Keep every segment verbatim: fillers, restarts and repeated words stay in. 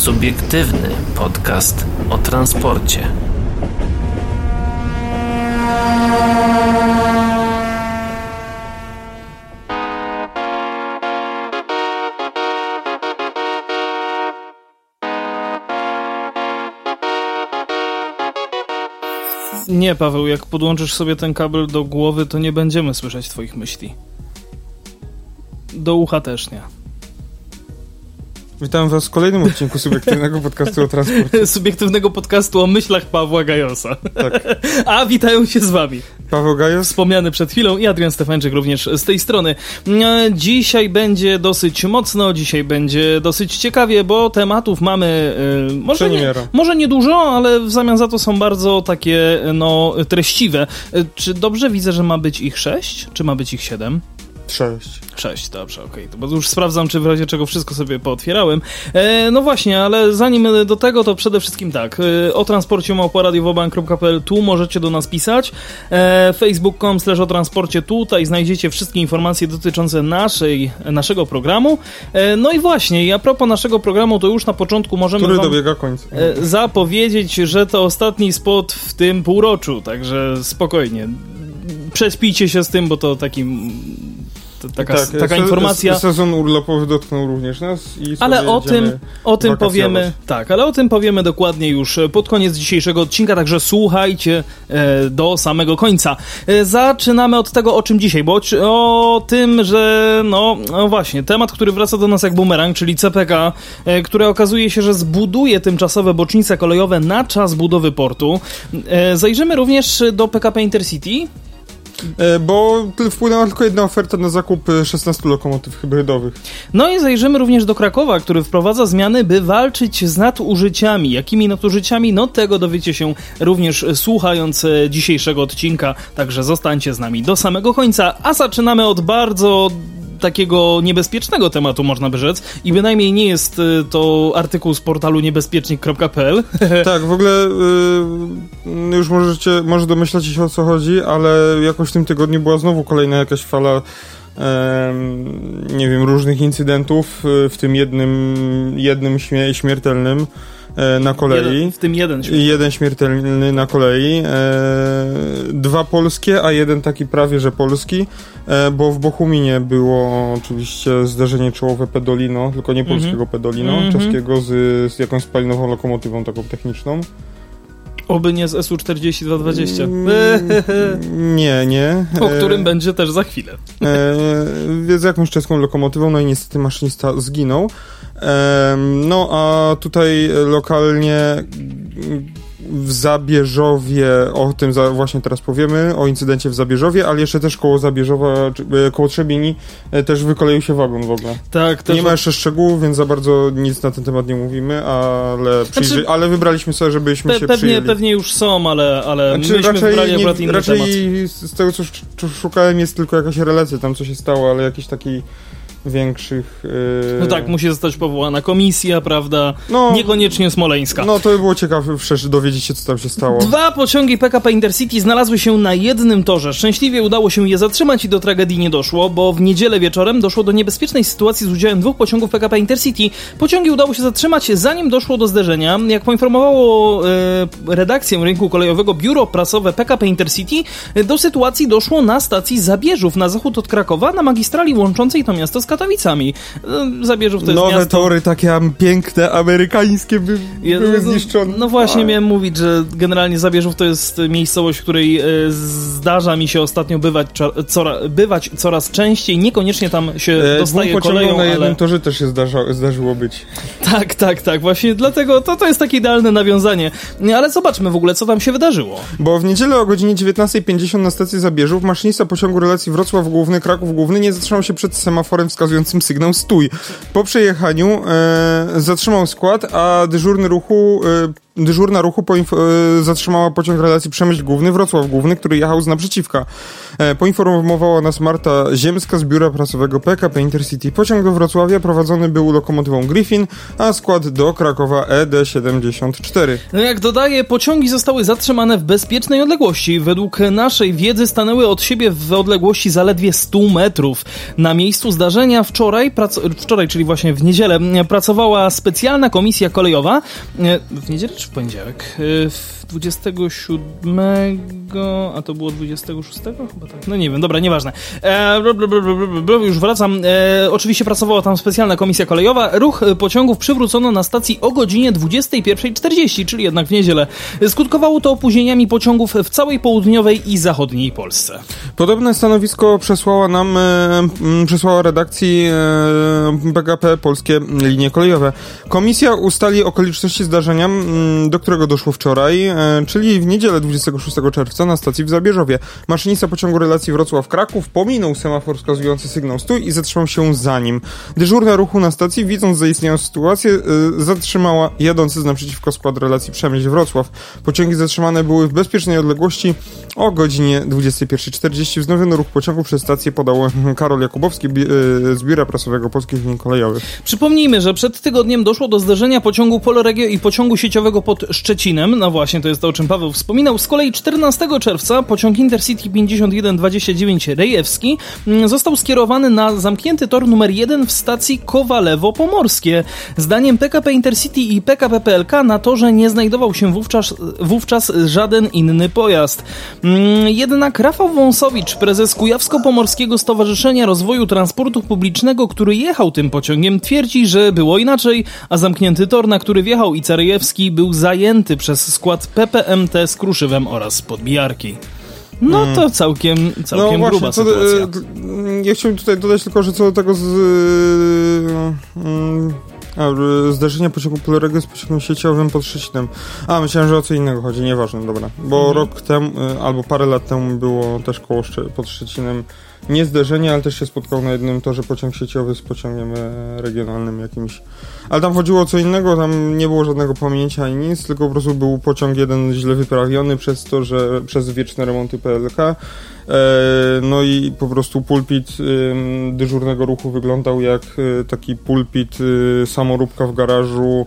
subiektywny podcast o transporcie. Nie, Paweł, jak podłączysz sobie ten kabel do głowy, to nie będziemy słyszeć twoich myśli. Do ucha też nie. Witam was w kolejnym odcinku subiektywnego podcastu o transporcie. Subiektywnego podcastu o myślach Pawła Gajosa. Tak. A witają się z wami Paweł Gajos, wspomniany przed chwilą, i Adrian Stefańczyk również z tej strony. Dzisiaj będzie dosyć mocno, dzisiaj będzie dosyć ciekawie, bo tematów mamy yy, może, nie, może niedużo, ale w zamian za to są bardzo takie no treściwe. Czy dobrze widzę, że ma być ich sześć? Czy ma być ich siedem? Sześć. Sześć, dobrze, okej. Okay. Bo już sprawdzam, czy w razie czego wszystko sobie pootwierałem. E, no właśnie, ale zanim do tego, to przede wszystkim tak. E, o transporcie małpa radiowoban kropka p l. Tu możecie do nas pisać. E, facebook kropka com slash o transporcie. Tutaj znajdziecie wszystkie informacje dotyczące naszej, naszego programu. E, no i właśnie, i a propos naszego programu, to już na początku możemy Który wam dobiega końca. E, zapowiedzieć, że to ostatni spot w tym półroczu. Także spokojnie. Przespijcie się z tym, bo to takim... Taka, tak, taka se, informacja. Sezon urlopowy dotknął również nas i ale o tym, o tym powiemy. Tak, ale o tym powiemy dokładnie już pod koniec dzisiejszego odcinka, także słuchajcie e, do samego końca. E, zaczynamy od tego, o czym dzisiaj, bo o tym, że no, no właśnie, temat, który wraca do nas jak bumerang, czyli C P K, e, które okazuje się, że zbuduje tymczasowe bocznice kolejowe na czas budowy portu. E, zajrzymy również do P K P Intercity. Bo wpłynęła tylko jedna oferta na zakup szesnastu lokomotyw hybrydowych. No i zajrzymy również do Krakowa, który wprowadza zmiany, by walczyć z nadużyciami. Jakimi nadużyciami? No tego dowiecie się również słuchając dzisiejszego odcinka, także zostańcie z nami do samego końca, a zaczynamy od bardzo takiego niebezpiecznego tematu, można by rzec, i bynajmniej nie jest to artykuł z portalu niebezpiecznik kropka p l. Tak, w ogóle yy, już możecie, może domyślacie się, o co chodzi, ale jakoś w tym tygodniu była znowu kolejna jakaś fala yy, nie wiem, różnych incydentów, yy, w tym jednym jednym śmie- śmiertelnym na kolei. Jeden, w tym jeden śmiertelny. Jeden śmiertelny na kolei. E, dwa polskie, a jeden taki prawie że polski, e, bo w Bochuminie było oczywiście zdarzenie czołowe Pendolino, tylko nie polskiego mm-hmm. Pendolino, mm-hmm. czeskiego z, z jakąś spalinową lokomotywą taką techniczną. Oby nie z S U czterdzieści dwa dwadzieścia. Mm, nie, nie. O którym e, będzie też za chwilę. E, z jakąś czeską lokomotywą, no i niestety maszynista zginął. No a tutaj lokalnie w Zabierzowie, o tym za, właśnie teraz powiemy, o incydencie w Zabierzowie, ale jeszcze też koło Zabierzowa, koło Trzebini też wykoleił się wagon w ogóle. Tak, też... Nie ma jeszcze szczegółów, więc za bardzo nic na ten temat nie mówimy, ale, przyjrzy... znaczy, ale wybraliśmy sobie, żebyśmy pe- się pewnie, przyjęli. Pewnie już są, ale, ale znaczy, myśmy raczej wybrali nie, akurat inny raczej temat. Z tego, co szukałem, jest tylko jakaś relacja, tam co się stało, ale jakiś taki większych... Yy... No tak, musi zostać powołana komisja, prawda? No, niekoniecznie smoleńska. No to by było ciekawe dowiedzieć się, co tam się stało. Dwa pociągi P K P Intercity znalazły się na jednym torze. Szczęśliwie udało się je zatrzymać i do tragedii nie doszło, bo w niedzielę wieczorem doszło do niebezpiecznej sytuacji z udziałem dwóch pociągów P K P Intercity. Pociągi udało się zatrzymać, zanim doszło do zderzenia. Jak poinformowało yy, redakcję rynku kolejowego biuro prasowe P K P Intercity, yy, do sytuacji doszło na stacji Zabierzów, na zachód od Krakowa, na magistrali łączącej to miasto z Katowicami. Zabierzów to jest Nowe miasto... tory, takie piękne, amerykańskie, by, ja, były zniszczone. No, no właśnie, A. miałem mówić, że generalnie Zabierzów to jest miejscowość, w której e, zdarza mi się ostatnio bywać, czo- cora- bywać coraz częściej. Niekoniecznie tam się e, dostaje koleją, na jednym ale... torze też się zdarza- zdarzyło być. Tak, tak, tak. Właśnie dlatego to, to jest takie idealne nawiązanie. Ale zobaczmy w ogóle, co tam się wydarzyło. Bo w niedzielę o godzinie dziewiętnasta pięćdziesiąt na stacji Zabierzów maszynista pociągu relacji Wrocław Główny, Kraków Główny nie zatrzymał się przed semaforem wskazującym sygnał stój. Po przejechaniu e, zatrzymał skład, a dyżurny ruchu e, dyżurna ruchu poinf- zatrzymała pociąg relacji Przemyśl Główny, Wrocław Główny, który jechał z naprzeciwka. E, poinformowała nas Marta Ziemska z biura prasowego P K P Intercity. Pociąg do Wrocławia prowadzony był lokomotywą Griffin, a skład do Krakowa E D siedemdziesiąt cztery. No jak dodaje, pociągi zostały zatrzymane w bezpiecznej odległości. Według naszej wiedzy stanęły od siebie w odległości zaledwie stu metrów. Na miejscu zdarzenia wczoraj, prac- wczoraj, czyli właśnie w niedzielę, pracowała specjalna komisja kolejowa. E, w niedzielę czy w poniedziałek? E, dwudziestego siódmego, a to było dwudziestego szóstego? Chyba tak. No nie wiem, dobra, nieważne. E, bl, bl, bl, bl, bl, już wracam. E, oczywiście pracowała tam specjalna komisja kolejowa. Ruch pociągów przywrócono na stacji o godzinie dwudziestej pierwszej czterdzieści, czyli jednak w niedzielę. Skutkowało to opóźnieniami pociągów w całej południowej i zachodniej Polsce. Podobne stanowisko przesłała nam e, przesłała redakcji e, P K P Polskie Linie Kolejowe. Komisja ustali okoliczności zdarzenia, m, do którego doszło wczoraj, e, czyli w niedzielę dwudziestego szóstego czerwca na stacji w Zabierzowie. Maszynista pociągu relacji Wrocław-Kraków pominął semafor wskazujący sygnał stój i zatrzymał się za nim. Dyżurna ruchu na stacji, widząc zaistniałą sytuację, yy, zatrzymała jadący z naprzeciwko skład relacji Przemyśl-Wrocław. Pociągi zatrzymane były w bezpiecznej odległości o godzinie dwudziestej pierwszej czterdzieści. Wznowiono ruch pociągu przez stację, podał Karol Jakubowski bi- yy, z biura prasowego Polskich Linii Kolejowych. Przypomnijmy, że przed tygodniem doszło do zderzenia pociągu Poloregio i pociągu sieciowego pod Szczecinem. No właśnie, to jest to, o czym Paweł wspominał. Z kolei czternastego czerwca pociąg Intercity pięćdziesiąt jeden dwadzieścia dziewięć Rejewski został skierowany na zamknięty tor numer jeden w stacji Kowalewo-Pomorskie. Zdaniem P K P Intercity i P K P P L K na torze nie znajdował się wówczas, wówczas żaden inny pojazd. Jednak Rafał Wąsowicz, prezes Kujawsko-Pomorskiego Stowarzyszenia Rozwoju Transportu Publicznego, który jechał tym pociągiem, twierdzi, że było inaczej, a zamknięty tor, na który wjechał I C Rejewski, był zajęty przez skład P P M T z kruszywem oraz podbijarki. No hmm. to całkiem, całkiem no właśnie, gruba co, sytuacja. D- d- ja chciałbym tutaj dodać tylko, że co do tego z... Yy, yy. A, zdarzenia pociągu Poloregio z pociągiem sieciowym pod Szczecinem. A, myślałem, że o co innego chodzi, nieważne, dobra. Bo mhm. rok temu, albo parę lat temu było też koło Szcze- pod Szczecinem nie zderzenie, ale też się spotkał na jednym torze pociąg sieciowy z pociągiem regionalnym jakimś. Ale tam chodziło o co innego, tam nie było żadnego pominięcia ani nic, tylko po prostu był pociąg jeden źle wyprawiony przez to, że przez wieczne remonty P L K. No i po prostu pulpit dyżurnego ruchu wyglądał jak taki pulpit samoróbka w garażu.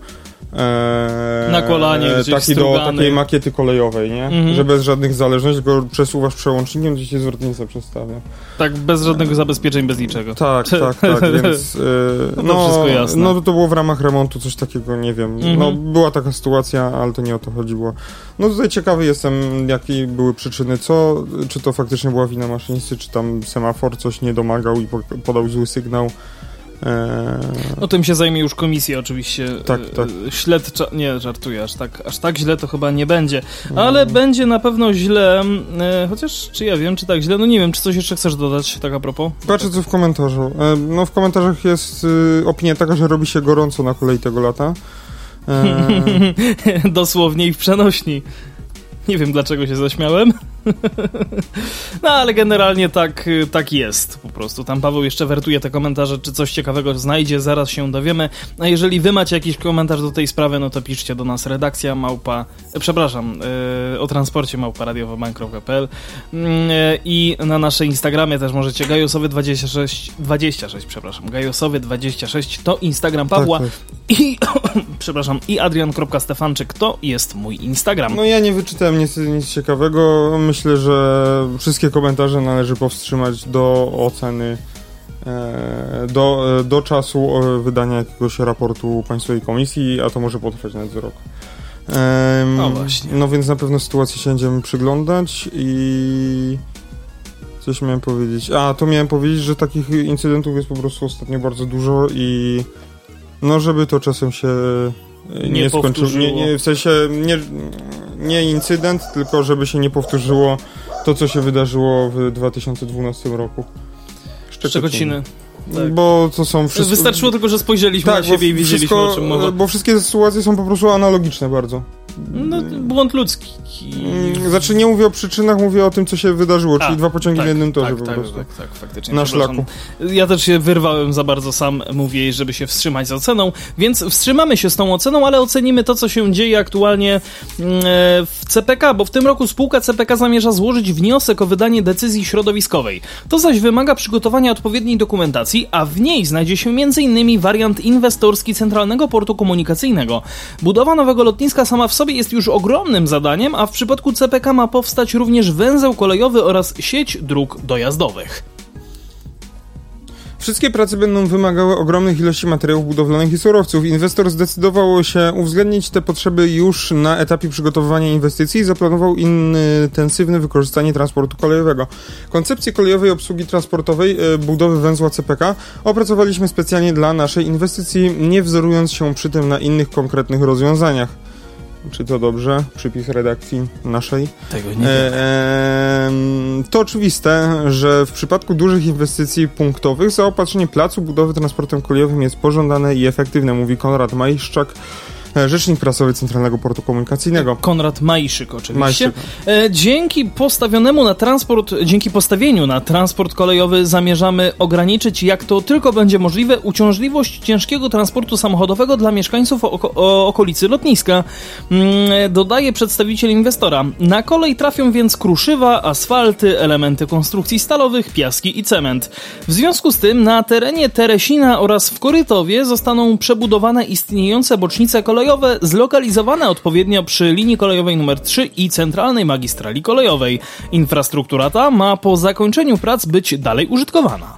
Eee, na kolanie gdzieś taki strugany. Do takiej makiety kolejowej, nie? Mhm. Że bez żadnych zależności, tylko przesuwasz przełącznikiem, gdzieś się zwrotnica przestawia. Tak, bez żadnego eee. zabezpieczeń, bez niczego. Tak, tak, tak, więc... Eee, no, no, to wszystko jasne. No to było w ramach remontu coś takiego, nie wiem. Mhm. No była taka sytuacja, ale to nie o to chodziło. No tutaj ciekawy jestem, jakie były przyczyny, co, czy to faktycznie była wina maszynisty, czy tam semafor coś nie domagał i podał zły sygnał. No tym się zajmie już komisja oczywiście. Tak, tak. Śledcza... Nie, żartuję, aż tak, aż tak źle to chyba nie będzie. Ale mm. będzie na pewno źle. Chociaż, czy ja wiem, czy tak źle? No nie wiem, czy coś jeszcze chcesz dodać, tak a propos? Patrzę co w komentarzu. No w komentarzach jest opinia taka, że robi się gorąco na kolei tego lata. E... Dosłownie i w przenośni. Nie wiem, dlaczego się zaśmiałem. No, ale generalnie tak, tak jest po prostu. Tam Paweł jeszcze wertuje te komentarze, czy coś ciekawego znajdzie, zaraz się dowiemy. A jeżeli wy macie jakiś komentarz do tej sprawy, no to piszcie do nas redakcja małpa... Przepraszam, yy, o transporcie małpa radiowo kropka bank kropka p l yy, i na naszej Instagramie też możecie gajosowy dwadzieścia sześć, dwadzieścia sześć przepraszam, gajosowy dwadzieścia sześć to Instagram Pawła tak, tak. i przepraszam, i adrian kropka stefańczyk to jest mój Instagram. No ja nie wyczytałem niestety nic ciekawego. Myślę, że wszystkie komentarze należy powstrzymać do oceny, do, do czasu wydania jakiegoś raportu Państwowej Komisji, a to może potrwać nawet rok. No właśnie. No więc na pewno sytuacji się będziemy przyglądać i... Coś miałem powiedzieć. A, to miałem powiedzieć, że takich incydentów jest po prostu ostatnio bardzo dużo i no żeby to czasem się... Nie, nie skończył, nie, nie, w sensie nie, nie incydent, tylko żeby się nie powtórzyło to, co się wydarzyło w dwa tysiące dwunastym roku. Szczekociny. Tak. Bo to są wszystko... Wystarczyło tylko, że spojrzeliśmy tak, na siebie i widzieliśmy, wszystko, o czym mowa. Bo wszystkie sytuacje są po prostu analogiczne bardzo. No, błąd ludzki. Znaczy nie mówię o przyczynach, mówię o tym, co się wydarzyło, czyli A, dwa pociągi tak, w jednym torze tak, po tak, prostu. Tak, tak, faktycznie. Na szlaku. Ja też się wyrwałem za bardzo sam, mówię, żeby się wstrzymać z oceną, więc wstrzymamy się z tą oceną, ale ocenimy to, co się dzieje aktualnie w C P K, bo w tym roku spółka C P K zamierza złożyć wniosek o wydanie decyzji środowiskowej. To zaś wymaga przygotowania odpowiedniej dokumentacji, a w niej znajdzie się m.in. wariant inwestorski Centralnego Portu Komunikacyjnego. Budowa nowego lotniska sama w sobie jest już ogromnym zadaniem, a w przypadku C P K ma powstać również węzeł kolejowy oraz sieć dróg dojazdowych. Wszystkie prace będą wymagały ogromnych ilości materiałów budowlanych i surowców. Inwestor zdecydował się uwzględnić te potrzeby już na etapie przygotowywania inwestycji i zaplanował intensywne wykorzystanie transportu kolejowego. Koncepcję kolejowej obsługi transportowej budowy węzła C P K opracowaliśmy specjalnie dla naszej inwestycji, nie wzorując się przy tym na innych konkretnych rozwiązaniach. Czy to dobrze? Przypis redakcji naszej. Tego nie wiem. E, e, to oczywiste, że w przypadku dużych inwestycji punktowych zaopatrzenie placu budowy transportem kolejowym jest pożądane i efektywne, mówi Konrad Majchrzak, rzecznik prasowy Centralnego Portu Komunikacyjnego. Konrad Majszyk oczywiście. Majszyk. Dzięki postawionemu na transport, dzięki postawieniu na transport kolejowy zamierzamy ograniczyć, jak to tylko będzie możliwe, uciążliwość ciężkiego transportu samochodowego dla mieszkańców oko- okolicy lotniska, dodaje przedstawiciel inwestora. Na kolej trafią więc kruszywa, asfalty, elementy konstrukcji stalowych, piaski i cement. W związku z tym na terenie Teresina oraz w Korytowie zostaną przebudowane istniejące bocznice kolejowe, zlokalizowane odpowiednio przy linii kolejowej nr trzy i centralnej magistrali kolejowej. Infrastruktura ta ma po zakończeniu prac być dalej użytkowana.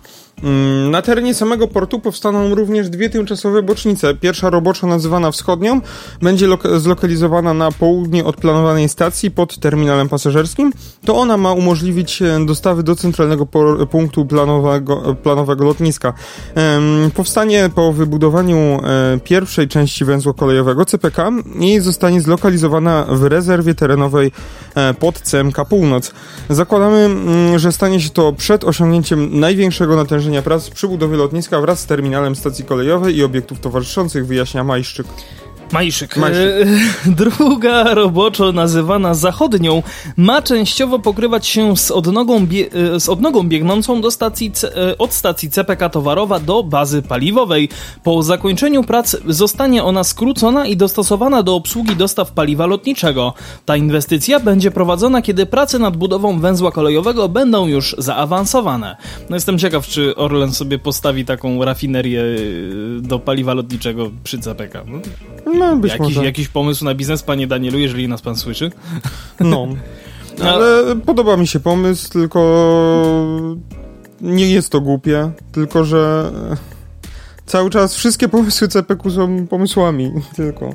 Na terenie samego portu powstaną również dwie tymczasowe bocznice. Pierwsza roboczo nazywana Wschodnią będzie lo- zlokalizowana na południe od planowanej stacji pod terminalem pasażerskim. To ona ma umożliwić dostawy do centralnego por- punktu planowego, planowego lotniska. Ehm, powstanie po wybudowaniu e, pierwszej części węzła kolejowego C P K i zostanie zlokalizowana w rezerwie terenowej e, pod C M K Północ. Zakładamy, m, że stanie się to przed osiągnięciem największego natężenia prac przy budowie lotniska wraz z terminalem stacji kolejowej i obiektów towarzyszących, wyjaśnia Majszczyk. Majszyk. Majszyk. Druga roboczo nazywana Zachodnią ma częściowo pokrywać się z odnogą, bie- z odnogą biegnącą do stacji C- od stacji C P K Towarowa do bazy paliwowej. Po zakończeniu prac zostanie ona skrócona i dostosowana do obsługi dostaw paliwa lotniczego. Ta inwestycja będzie prowadzona, kiedy prace nad budową węzła kolejowego będą już zaawansowane. No jestem ciekaw, czy Orlen sobie postawi taką rafinerię do paliwa lotniczego przy C P K. No, być jakiś, może. Jakiś pomysł na biznes, panie Danielu, jeżeli nas pan słyszy? No, ale podoba mi się pomysł, tylko nie jest to głupie, tylko że cały czas wszystkie pomysły C P K są pomysłami tylko.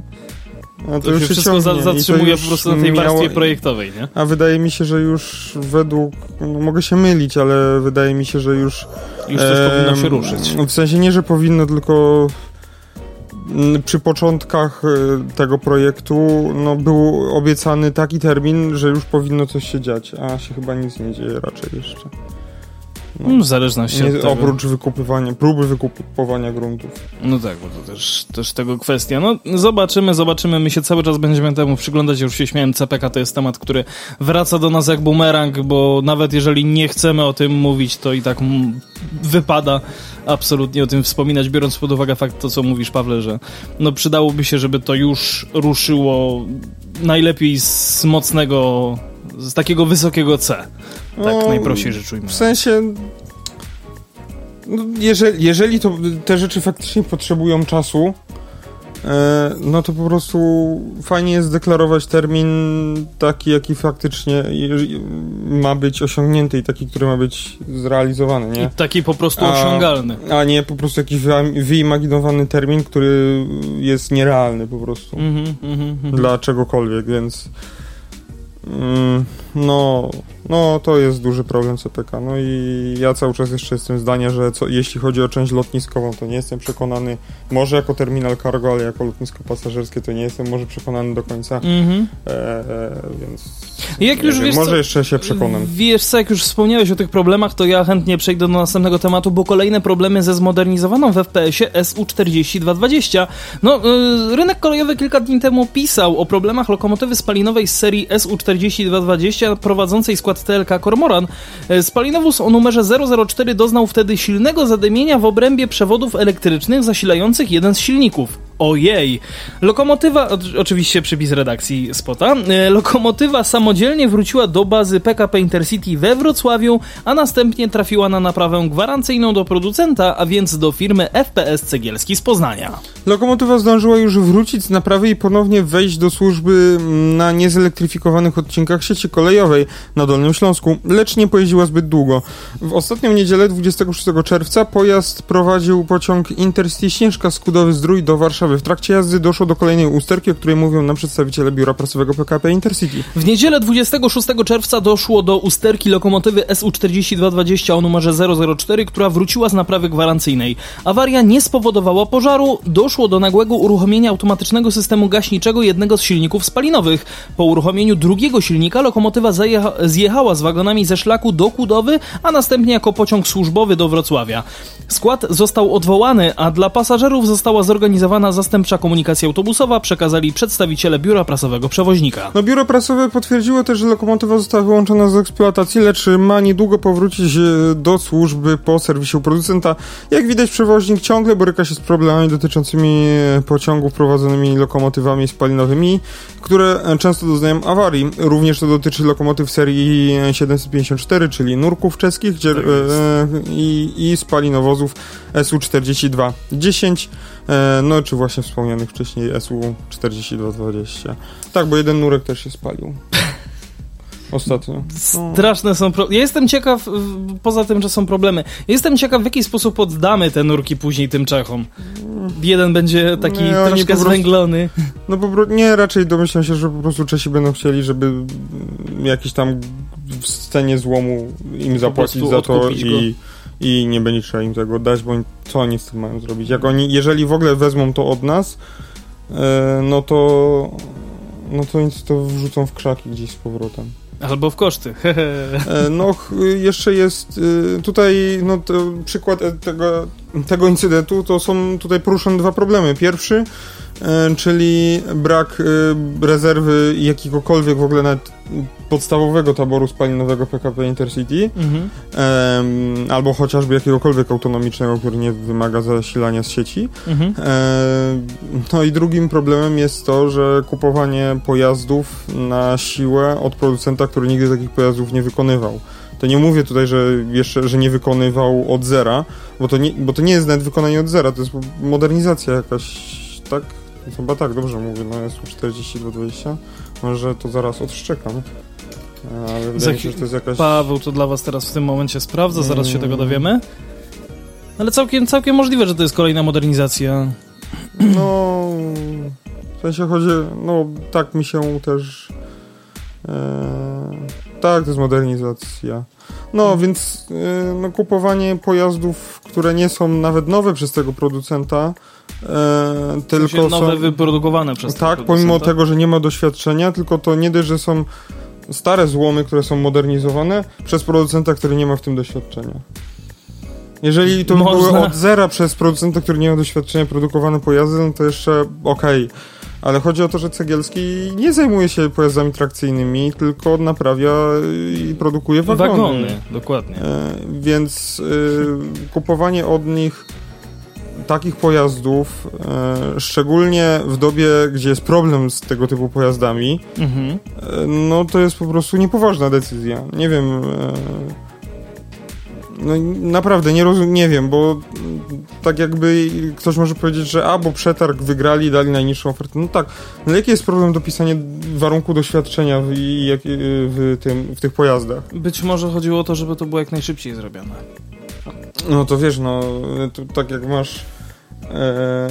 A to, to już się wszystko zatrzymuje już po prostu na tej miało... warstwie projektowej, nie? A wydaje mi się, że już według... No, mogę się mylić, ale wydaje mi się, że już... Już coś e, powinno się ruszyć. W sensie nie, że powinno, tylko... Przy początkach tego projektu no, był obiecany taki termin, że już powinno coś się dziać, a się chyba nic nie dzieje raczej jeszcze. No, w zależności nie, od tego. Oprócz wykupywania, próby wykupowania gruntów. No tak, bo to też, też tego kwestia. No zobaczymy, zobaczymy, my się cały czas będziemy temu przyglądać. Już się śmiałem, C P K to jest temat, który wraca do nas jak bumerang, bo nawet jeżeli nie chcemy o tym mówić, to i tak m- wypada absolutnie o tym wspominać, biorąc pod uwagę fakt to, co mówisz, Pawle, że no przydałoby się, żeby to już ruszyło najlepiej z mocnego... z takiego wysokiego C. Tak no, najprościej rzecz ujmując. W sensie no, jeżeli, jeżeli to te rzeczy faktycznie potrzebują czasu, yy, no to po prostu fajnie jest deklarować termin taki, jaki faktycznie ma być osiągnięty i taki, który ma być zrealizowany, nie? I taki po prostu a, osiągalny. A nie po prostu jakiś wyimaginowany termin, który jest nierealny po prostu. Mm-hmm, mm-hmm. Dla czegokolwiek, więc... Mm. No, no to jest duży problem C P K. No i ja cały czas jeszcze jestem zdania, że co, jeśli chodzi o część lotniskową, to nie jestem przekonany, może jako terminal cargo, ale jako lotnisko pasażerskie to nie jestem może przekonany do końca, mm-hmm. e, e, więc jak już, wiesz, może co, jeszcze się przekonam. Wiesz co, jak już wspomniałeś o tych problemach, to ja chętnie przejdę do następnego tematu, bo kolejne problemy ze zmodernizowaną w F P S-ie S U czterdzieści dwa dwadzieścia. No, y, rynek kolejowy kilka dni temu pisał o problemach lokomotywy spalinowej z serii S U czterdzieści dwa dwadzieścia prowadzącej skład T L K Cormoran. Spalinowóz o numerze zero zero cztery doznał wtedy silnego zadymienia w obrębie przewodów elektrycznych zasilających jeden z silników. Ojej! Lokomotywa, oczywiście przypis redakcji spota, lokomotywa samodzielnie wróciła do bazy P K P Intercity we Wrocławiu, a następnie trafiła na naprawę gwarancyjną do producenta, a więc do firmy F P S Cegielski z Poznania. Lokomotywa zdążyła już wrócić z naprawy i ponownie wejść do służby na niezelektryfikowanych odcinkach sieci kolejowej na Dolnym Śląsku, lecz nie pojeździła zbyt długo. W ostatnią niedzielę, dwudziestego szóstego czerwca, pojazd prowadził pociąg Intercity Śnieżka Skudowy-Zdrój do Warszawy. W trakcie jazdy doszło do kolejnej usterki, o której mówią nam przedstawiciele biura prasowego P K P Intercity. W niedzielę dwudziestego szóstego czerwca doszło do usterki lokomotywy S U czterdzieści dwa dwadzieścia o numerze zero zero cztery, która wróciła z naprawy gwarancyjnej. Awaria nie spowodowała pożaru, doszło do nagłego uruchomienia automatycznego systemu gaśniczego jednego z silników spalinowych. Po uruchomieniu drugiego silnika lokomotywa zajecha- zjechała z wagonami ze szlaku do Kudowy, a następnie jako pociąg służbowy do Wrocławia. Skład został odwołany, a dla pasażerów została zorganizowana zastępcza komunikacja autobusowa, przekazali przedstawiciele biura prasowego przewoźnika. No, biuro prasowe potwierdziło też, że lokomotywa została wyłączona z eksploatacji, lecz ma niedługo powrócić do służby po serwisie u producenta. Jak widać, przewoźnik ciągle boryka się z problemami dotyczącymi pociągów prowadzonymi lokomotywami spalinowymi, które często doznają awarii. Również to dotyczy lokomotyw serii siedemset pięćdziesiąt cztery, czyli nurków czeskich, gdzie, tak e, i, i spalinowozów S U czterdzieści dwa dziesięć, e, no czy właśnie wspomnianych wcześniej S U czterdzieści dwa dwadzieścia. Tak, bo jeden nurek też się spalił. Ostatnio. No. Straszne są problemy. Ja jestem ciekaw, poza tym, że są problemy, jestem ciekaw, w jaki sposób oddamy te nurki później tym Czechom. Jeden będzie taki nie, troszkę prostu, zwęglony. No po prostu, nie, raczej domyślam się, że po prostu Czesi będą chcieli, żeby jakiś tam w scenie złomu im zapłacić za to i... Go. I nie będzie trzeba im tego dać, bo co oni z tym mają zrobić? Jak oni, jeżeli w ogóle wezmą to od nas, yy, no to no to nic, to wrzucą w krzaki gdzieś z powrotem. Albo w koszty. yy, no jeszcze jest yy, tutaj no, to przykład tego, tego incydentu, to są tutaj poruszone dwa problemy. Pierwszy, yy, czyli brak yy, rezerwy jakiegokolwiek w ogóle nawet podstawowego taboru spalinowego P K P Intercity, mhm. e, albo chociażby jakiegokolwiek autonomicznego, który nie wymaga zasilania z sieci. Mhm. E, no i drugim problemem jest to, że kupowanie pojazdów na siłę od producenta, który nigdy takich pojazdów nie wykonywał. To nie mówię tutaj, że jeszcze, że nie wykonywał od zera, bo to nie, bo to nie jest nawet wykonanie od zera, to jest modernizacja jakaś, tak? Chyba tak, dobrze mówię, no jest S U czterdzieści dwa dwadzieścia. Może to zaraz odszczekam. Ale wydaje mi się, że to jest jakaś... Paweł to dla was teraz w tym momencie sprawdza, zaraz mm. się tego dowiemy. Ale całkiem, całkiem możliwe, że to jest kolejna modernizacja. No... W sensie chodzi... No tak mi się też... E, tak, to jest modernizacja. No, hmm. więc e, no, kupowanie pojazdów, które nie są nawet nowe przez tego producenta, E, tylko nowe są, wyprodukowane przez tak, producenta. Pomimo tego, że nie ma doświadczenia, tylko to nie dość, że są stare złomy, które są modernizowane przez producenta, który nie ma w tym doświadczenia. Jeżeli to Można. były od zera przez producenta, który nie ma doświadczenia, produkowane pojazdy, no to jeszcze okej. Okay. Ale chodzi o to, że Cegielski nie zajmuje się pojazdami trakcyjnymi, tylko naprawia i produkuje wagony. Wagony, dokładnie. E, więc e, kupowanie od nich takich pojazdów, e, szczególnie w dobie, gdzie jest problem z tego typu pojazdami, mhm. e, no to jest po prostu niepoważna decyzja. Nie wiem, e, no naprawdę nie rozumiem, nie wiem, bo tak jakby ktoś może powiedzieć, że a, bo przetarg wygrali i dali najniższą ofertę. No tak, ale jaki jest problem dopisania warunku doświadczenia w, jak, w, tym, w tych pojazdach? Być może chodziło o to, żeby to było jak najszybciej zrobione. No to wiesz, no to tak jak masz e,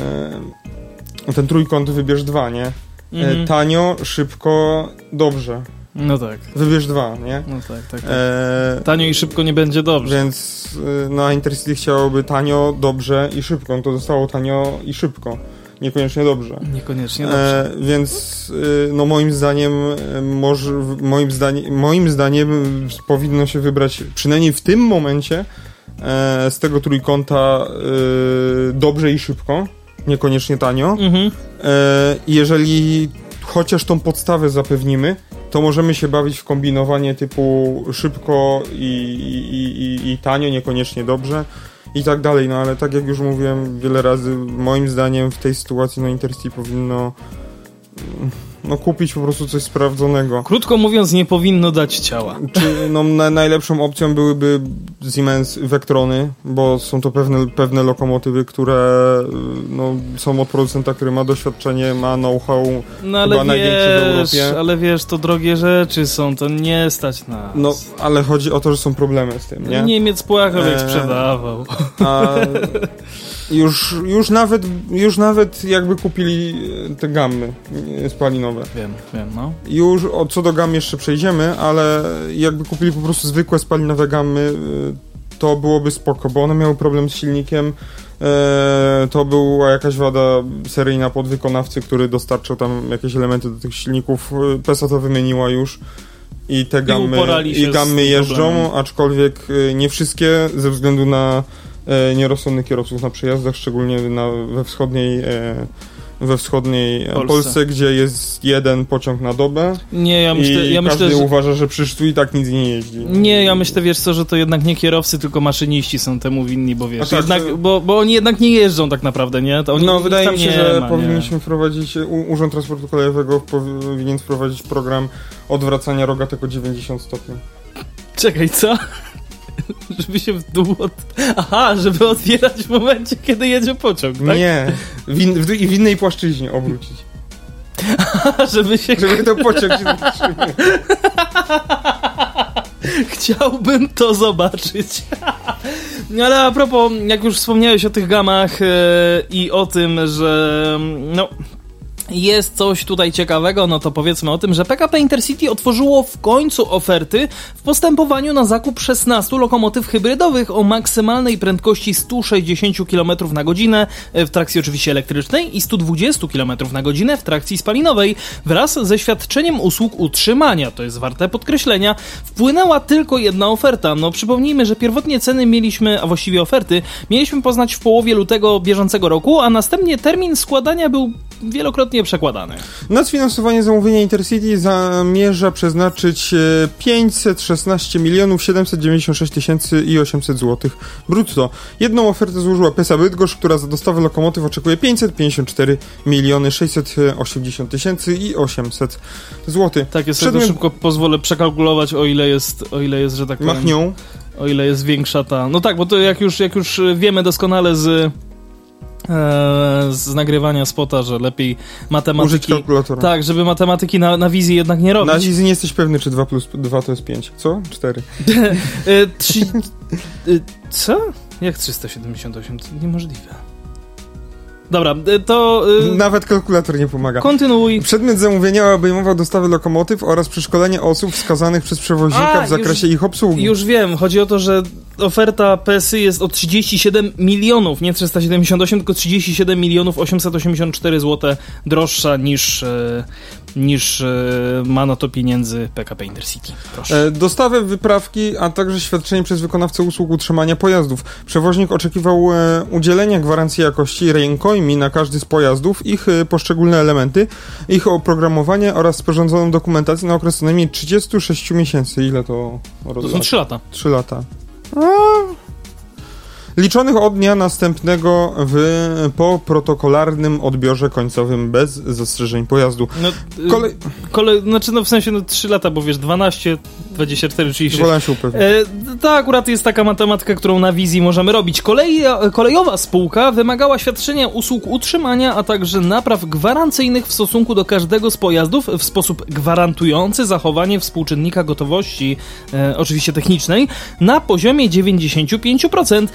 ten trójkąt, wybierz dwa, nie? E, mhm. Tanio, szybko, dobrze. No tak. Wybierz dwa, nie? No tak, tak. tak. E... Tanio i szybko nie będzie dobrze. Więc na no, Intercity chciałoby tanio, dobrze i szybko. No to zostało tanio i szybko. Niekoniecznie dobrze. Niekoniecznie dobrze. E, więc y, no moim zdaniem może, moim zdaniem moim zdaniem powinno się wybrać przynajmniej w tym momencie e, z tego trójkąta y, dobrze i szybko, niekoniecznie tanio. Mhm. E, jeżeli chociaż tą podstawę zapewnimy, to możemy się bawić w kombinowanie typu szybko i, i, i, i tanio, niekoniecznie dobrze i tak dalej, no ale tak jak już mówiłem wiele razy, moim zdaniem w tej sytuacji na Intercity powinno no kupić po prostu coś sprawdzonego. Krótko mówiąc, nie powinno dać ciała. Czy, no, na, najlepszą opcją byłyby Siemens Vectrony, bo są to pewne, pewne lokomotywy, które no, są od producenta, który ma doświadczenie, ma know-how, no, chyba największy w Europie. Ale wiesz, to drogie rzeczy są, to nie stać nas. No, ale chodzi o to, że są problemy z tym, nie? Niemiec płakał, jak sprzedawał. A... Już, już, nawet, już nawet jakby kupili te gammy spalinowe. Wiem, wiem, no. Już o, co do gam jeszcze przejdziemy, ale jakby kupili po prostu zwykłe spalinowe gammy, to byłoby spoko, bo one miały problem z silnikiem. To była jakaś wada seryjna podwykonawcy, który dostarczał tam jakieś elementy do tych silników. PESA to wymieniła już. I te gammy, I i gammy jeżdżą, problemem. Aczkolwiek nie wszystkie ze względu na nierozsądnych kierowców na przejazdach, szczególnie na, we wschodniej, we wschodniej Polsce. Polsce, gdzie jest jeden pociąg na dobę. Nie, ja myślę, i ja każdy myślę, że... uważa, że przecież tu i tak nic nie jeździ. Nie, ja myślę, wiesz co, że to jednak nie kierowcy, tylko maszyniści są temu winni, bo wiesz, tak, jednak, to... bo, bo oni jednak nie jeżdżą tak naprawdę, nie? To oni, no wydaje mi się, nie że ma, powinniśmy nie. wprowadzić, Urząd Transportu Kolejowego powinien wprowadzić program odwracania rogatek o dziewięćdziesiąt stopni. Czekaj, co? Żeby się w dół... Od... Aha, żeby otwierać w momencie, kiedy jedzie pociąg, tak? Nie, w, in... w innej płaszczyźnie obrócić. Aha, żeby się... Żeby to pociąg się zatrzymał. Chciałbym to zobaczyć. Ale a propos, jak już wspomniałeś o tych gamach yy, i o tym, że... no. Jest coś tutaj ciekawego, no to powiedzmy o tym, że P K P Intercity otworzyło w końcu oferty w postępowaniu na zakup szesnastu lokomotyw hybrydowych o maksymalnej prędkości sto sześćdziesiąt kilometrów na godzinę w trakcji oczywiście elektrycznej i sto dwadzieścia kilometrów na godzinę w trakcji spalinowej wraz ze świadczeniem usług utrzymania, to jest warte podkreślenia. Wpłynęła tylko jedna oferta. No przypomnijmy, że pierwotnie ceny mieliśmy, a właściwie oferty, mieliśmy poznać w połowie lutego bieżącego roku, a następnie termin składania był wielokrotnie przekładany. Na sfinansowanie zamówienia Intercity zamierza przeznaczyć pięćset szesnaście milionów siedemset dziewięćdziesiąt sześć tysięcy osiemset złotych brutto. Jedną ofertę złożyła PESA Bydgoszcz, która za dostawę lokomotyw oczekuje pięćset pięćdziesiąt cztery miliony sześćset osiemdziesiąt tysięcy osiemset złotych. Tak, ja sobie Przedmiot... szybko pozwolę przekalkulować, o ile jest, o ile jest, że tak powiem. Machnią. O ile jest większa ta... No tak, bo to jak już, jak już wiemy doskonale z... z nagrywania spota, że lepiej matematyki... Użyć kalkulatora. Tak, żeby matematyki na, na wizji jednak nie robić. Na wizji nie jesteś pewny, czy dwa plus dwa to jest pięć. Co? cztery. Trzy... Co? Jak trzysta siedemdziesiąt osiem? To niemożliwe. Dobra, to... Yy... Nawet kalkulator nie pomaga. Kontynuuj. Przedmiot zamówienia obejmował dostawy lokomotyw oraz przeszkolenie osób wskazanych przez przewoźnika A, w zakresie już, ich obsługi. Już wiem, chodzi o to, że oferta PESY jest o trzydzieści siedem milionów, nie trzysta siedemdziesiąt osiem, tylko trzydzieści siedem milionów osiemset osiemdziesiąt cztery złote droższa niż... Yy... niż e, ma na to pieniędzy P K P Intercity. Proszę. E, dostawę wyprawki, a także świadczenie przez wykonawcę usług utrzymania pojazdów. Przewoźnik oczekiwał e, udzielenia gwarancji jakości rękojmi na każdy z pojazdów, ich e, poszczególne elementy, ich oprogramowanie oraz sporządzoną dokumentację na okres co najmniej trzydzieści sześć miesięcy. Ile to? To są trzy lata. trzy lata. A... Liczonych od dnia następnego w, po protokolarnym odbiorze końcowym bez zastrzeżeń pojazdu. No, Kolej... Kole... Znaczy, no w sensie no, trzy lata, bo wiesz, dwanaście, dwadzieścia cztery, trzydzieści sześć. Wolę się upewnić. E, to akurat jest taka matematyka, którą na wizji możemy robić. Kolej... Kolejowa spółka wymagała świadczenia usług utrzymania, a także napraw gwarancyjnych w stosunku do każdego z pojazdów w sposób gwarantujący zachowanie współczynnika gotowości, e, oczywiście technicznej, na poziomie dziewięćdziesiąt pięć procent.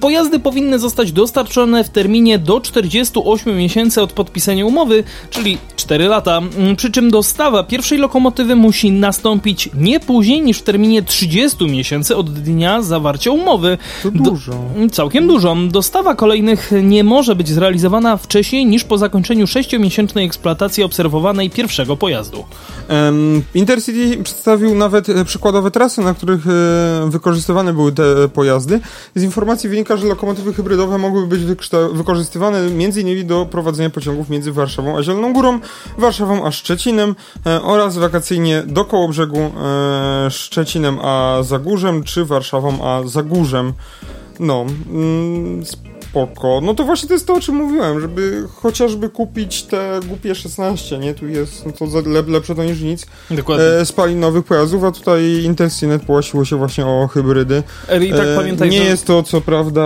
Pojazdy powinny zostać dostarczone w terminie do czterdziestu ośmiu miesięcy od podpisania umowy, czyli cztery lata, przy czym dostawa pierwszej lokomotywy musi nastąpić nie później niż w terminie trzydziestu miesięcy od dnia zawarcia umowy. To dużo. Do, całkiem dużo. Dostawa kolejnych nie może być zrealizowana wcześniej niż po zakończeniu sześciomiesięcznej eksploatacji obserwowanej pierwszego pojazdu. Um, Intercity przedstawił nawet przykładowe trasy, na których e, wykorzystywane były te pojazdy. Z informacji wynika, że lokomotywy hybrydowe mogły być wykszta- wykorzystywane m.in. do prowadzenia pociągów między Warszawą a Zieloną Górą, Warszawą a Szczecinem e, oraz wakacyjnie do Kołobrzegu, e, Szczecinem a Zagórzem czy Warszawą a Zagórzem. No, mm, spoko. No to właśnie to jest to, o czym mówiłem, żeby chociażby kupić te głupie szesnaście, nie? Tu jest no to lep, lepsze to niż nic. Dokładnie. E, spalinowych pojazdów, a tutaj Intercitynet połasiło się właśnie o hybrydy. I tak e, pamiętaj, nie że... jest to co prawda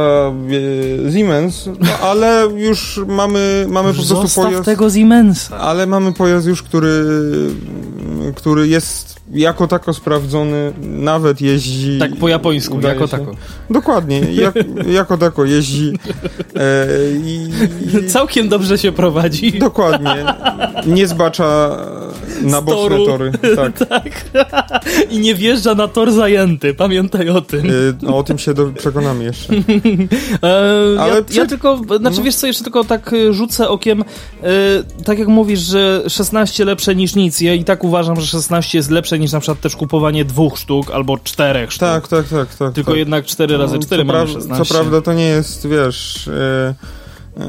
e, Siemens, no, ale już mamy, mamy po prostu Zostaw pojazd. tego Siemensa. Ale mamy pojazd już, który, który jest jako tako sprawdzony, nawet jeździ... Tak, po japońsku, jako się. tako. Dokładnie, jak, jako tako jeździ. E, i, i, Całkiem dobrze się prowadzi. Dokładnie. Nie zbacza na boczne tory. Tak. tak. I nie wjeżdża na tor zajęty, pamiętaj o tym. E, no, o tym się do, przekonamy jeszcze. E, Ale ja, przy... ja tylko, znaczy no. wiesz co, jeszcze tylko tak rzucę okiem, e, tak jak mówisz, że szesnaście lepsze niż nic. Ja i tak uważam, że szesnaście jest lepsze niż na przykład też kupowanie dwóch sztuk albo czterech sztuk. Tak, tak, tak. tak Tylko tak. jednak cztery razy no, cztery mamy szesnaście. Co prawda to nie jest, wiesz, yy,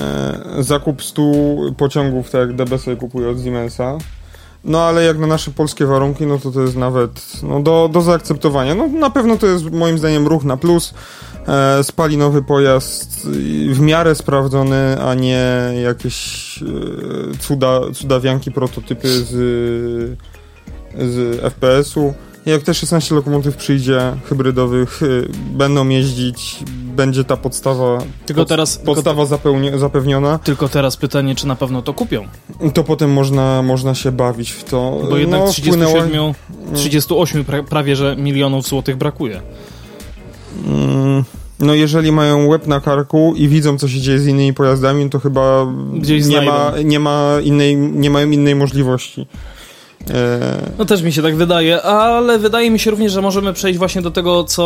yy, zakup stu pociągów, tak jak D B sobie kupuje od Siemensa. No ale jak na nasze polskie warunki, no to to jest nawet no, do, do zaakceptowania. No na pewno to jest moim zdaniem ruch na plus. E, spalinowy pojazd w miarę sprawdzony, a nie jakieś e, cuda, cudawianki, prototypy z... E, z F P S u. Jak te szesnaście lokomotyw przyjdzie hybrydowych, yy, będą jeździć, będzie ta podstawa tylko pod, teraz, podstawa tylko, zapełnia, zapewniona. Tylko teraz pytanie, czy na pewno to kupią? To potem można, można się bawić w to. Bo jednak no, trzydziestu siedmiu, trzydziestu ośmiu pra, prawie że milionów złotych brakuje. Mm. No jeżeli mają łeb na karku i widzą, co się dzieje z innymi pojazdami, to chyba Gdzieś nie ma, nie ma innej, nie mają innej możliwości. No też mi się tak wydaje, ale wydaje mi się również, że możemy przejść właśnie do tego, co,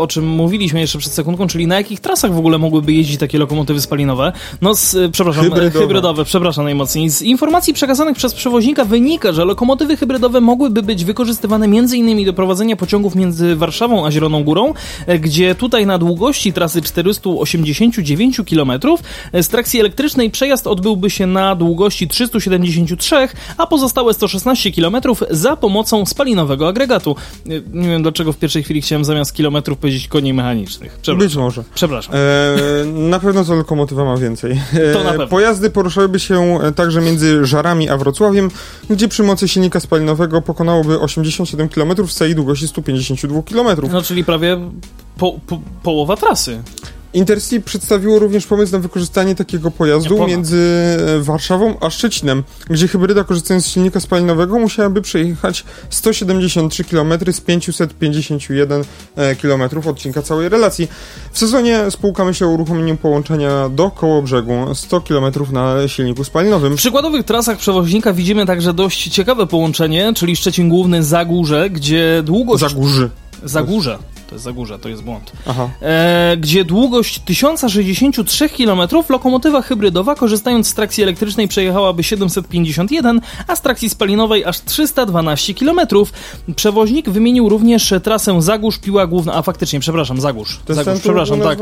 o czym mówiliśmy jeszcze przed sekundką, czyli na jakich trasach w ogóle mogłyby jeździć takie lokomotywy spalinowe. No, z, przepraszam, hybrydowe. hybrydowe, przepraszam najmocniej. Z informacji przekazanych przez przewoźnika wynika, że lokomotywy hybrydowe mogłyby być wykorzystywane m.in. do prowadzenia pociągów między Warszawą a Zieloną Górą, gdzie tutaj na długości trasy czterysta osiemdziesiąt dziewięć kilometrów z trakcji elektrycznej przejazd odbyłby się na długości trzysta siedemdziesiąt trzy, a pozostałe sto szesnaście kilometrów za pomocą spalinowego agregatu. Nie wiem, dlaczego w pierwszej chwili chciałem zamiast kilometrów powiedzieć koni mechanicznych. Przepraszam. Być może. Przepraszam. E, na pewno to lokomotywa ma więcej. E, to na pewno. Pojazdy poruszałyby się także między Żarami a Wrocławiem, gdzie przy mocy silnika spalinowego pokonałoby osiemdziesiąt siedem kilometrów w całej długości sto pięćdziesiąt dwa kilometry. No, czyli prawie po, po, połowa trasy. Intercity przedstawiło również pomysł na wykorzystanie takiego pojazdu między Warszawą a Szczecinem, gdzie hybryda korzystając z silnika spalinowego musiałaby przejechać sto siedemdziesiąt trzy kilometry z pięćset pięćdziesiąt jeden kilometrów odcinka całej relacji. W sezonie spółka myśli o uruchomieniu połączenia do Kołobrzegu sto kilometrów na silniku spalinowym. W przykładowych trasach przewoźnika widzimy także dość ciekawe połączenie, czyli Szczecin Główny Zagórze, gdzie długość... Zagórzy. Zagórze. To jest Zagórza, to jest błąd. E, gdzie długość tysiąc sześćdziesiąt trzy kilometry lokomotywa hybrydowa korzystając z trakcji elektrycznej przejechałaby siedemset pięćdziesiąt jeden, a z trakcji spalinowej aż trzysta dwanaście kilometrów. Przewoźnik wymienił również trasę Zagórz-Piła Główna, a faktycznie, przepraszam, Zagórz. To Zagórz, przepraszam, tak.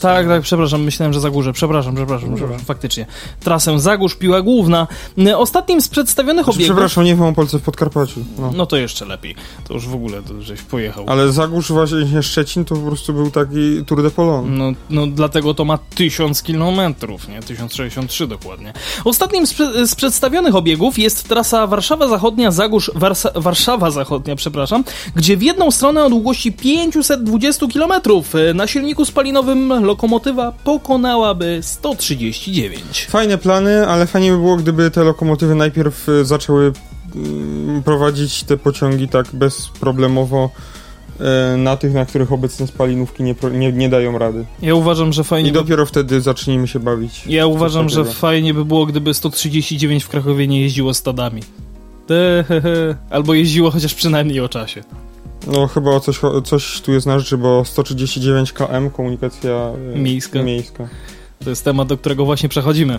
Tak, tak, przepraszam, myślałem, że Zagórze. Przepraszam, przepraszam, przepraszam, faktycznie. Trasę Zagórz-Piła Główna. Ostatnim z przedstawionych znaczy, obiektów... Przepraszam, nie w Małopolsce, w Podkarpaciu. No. no to jeszcze lepiej. To już w ogóle, to żeś pojechał. Ale Zagórz właśnie Szczecin to po prostu był taki Tour de Pologne. No, no dlatego to ma tysiąc kilometrów, nie? tysiąc sześćdziesiąt trzy dokładnie. Ostatnim z, prze- z przedstawionych obiegów jest trasa Warszawa Zachodnia, Zagórz, Warsa- Warszawa Zachodnia, przepraszam, gdzie w jedną stronę o długości pięćset dwadzieścia kilometrów na silniku spalinowym lokomotywa pokonałaby sto trzydzieści dziewięć. Fajne plany, ale fajnie by było, gdyby te lokomotywy najpierw zaczęły prowadzić te pociągi tak bezproblemowo na tych, na których obecnie spalinówki nie, nie, nie dają rady. Ja uważam, że fajnie... I dopiero by... wtedy zacznijmy się bawić. Ja uważam, że fajnie by było, gdyby sto trzydzieści dziewięć w Krakowie nie jeździło stadami. De, he, he. Albo jeździło chociaż przynajmniej o czasie. No chyba coś, coś tu jest na rzeczy, bo sto trzydzieści dziewięć kilometrów komunikacja miejska. miejska. To jest temat, do którego właśnie przechodzimy.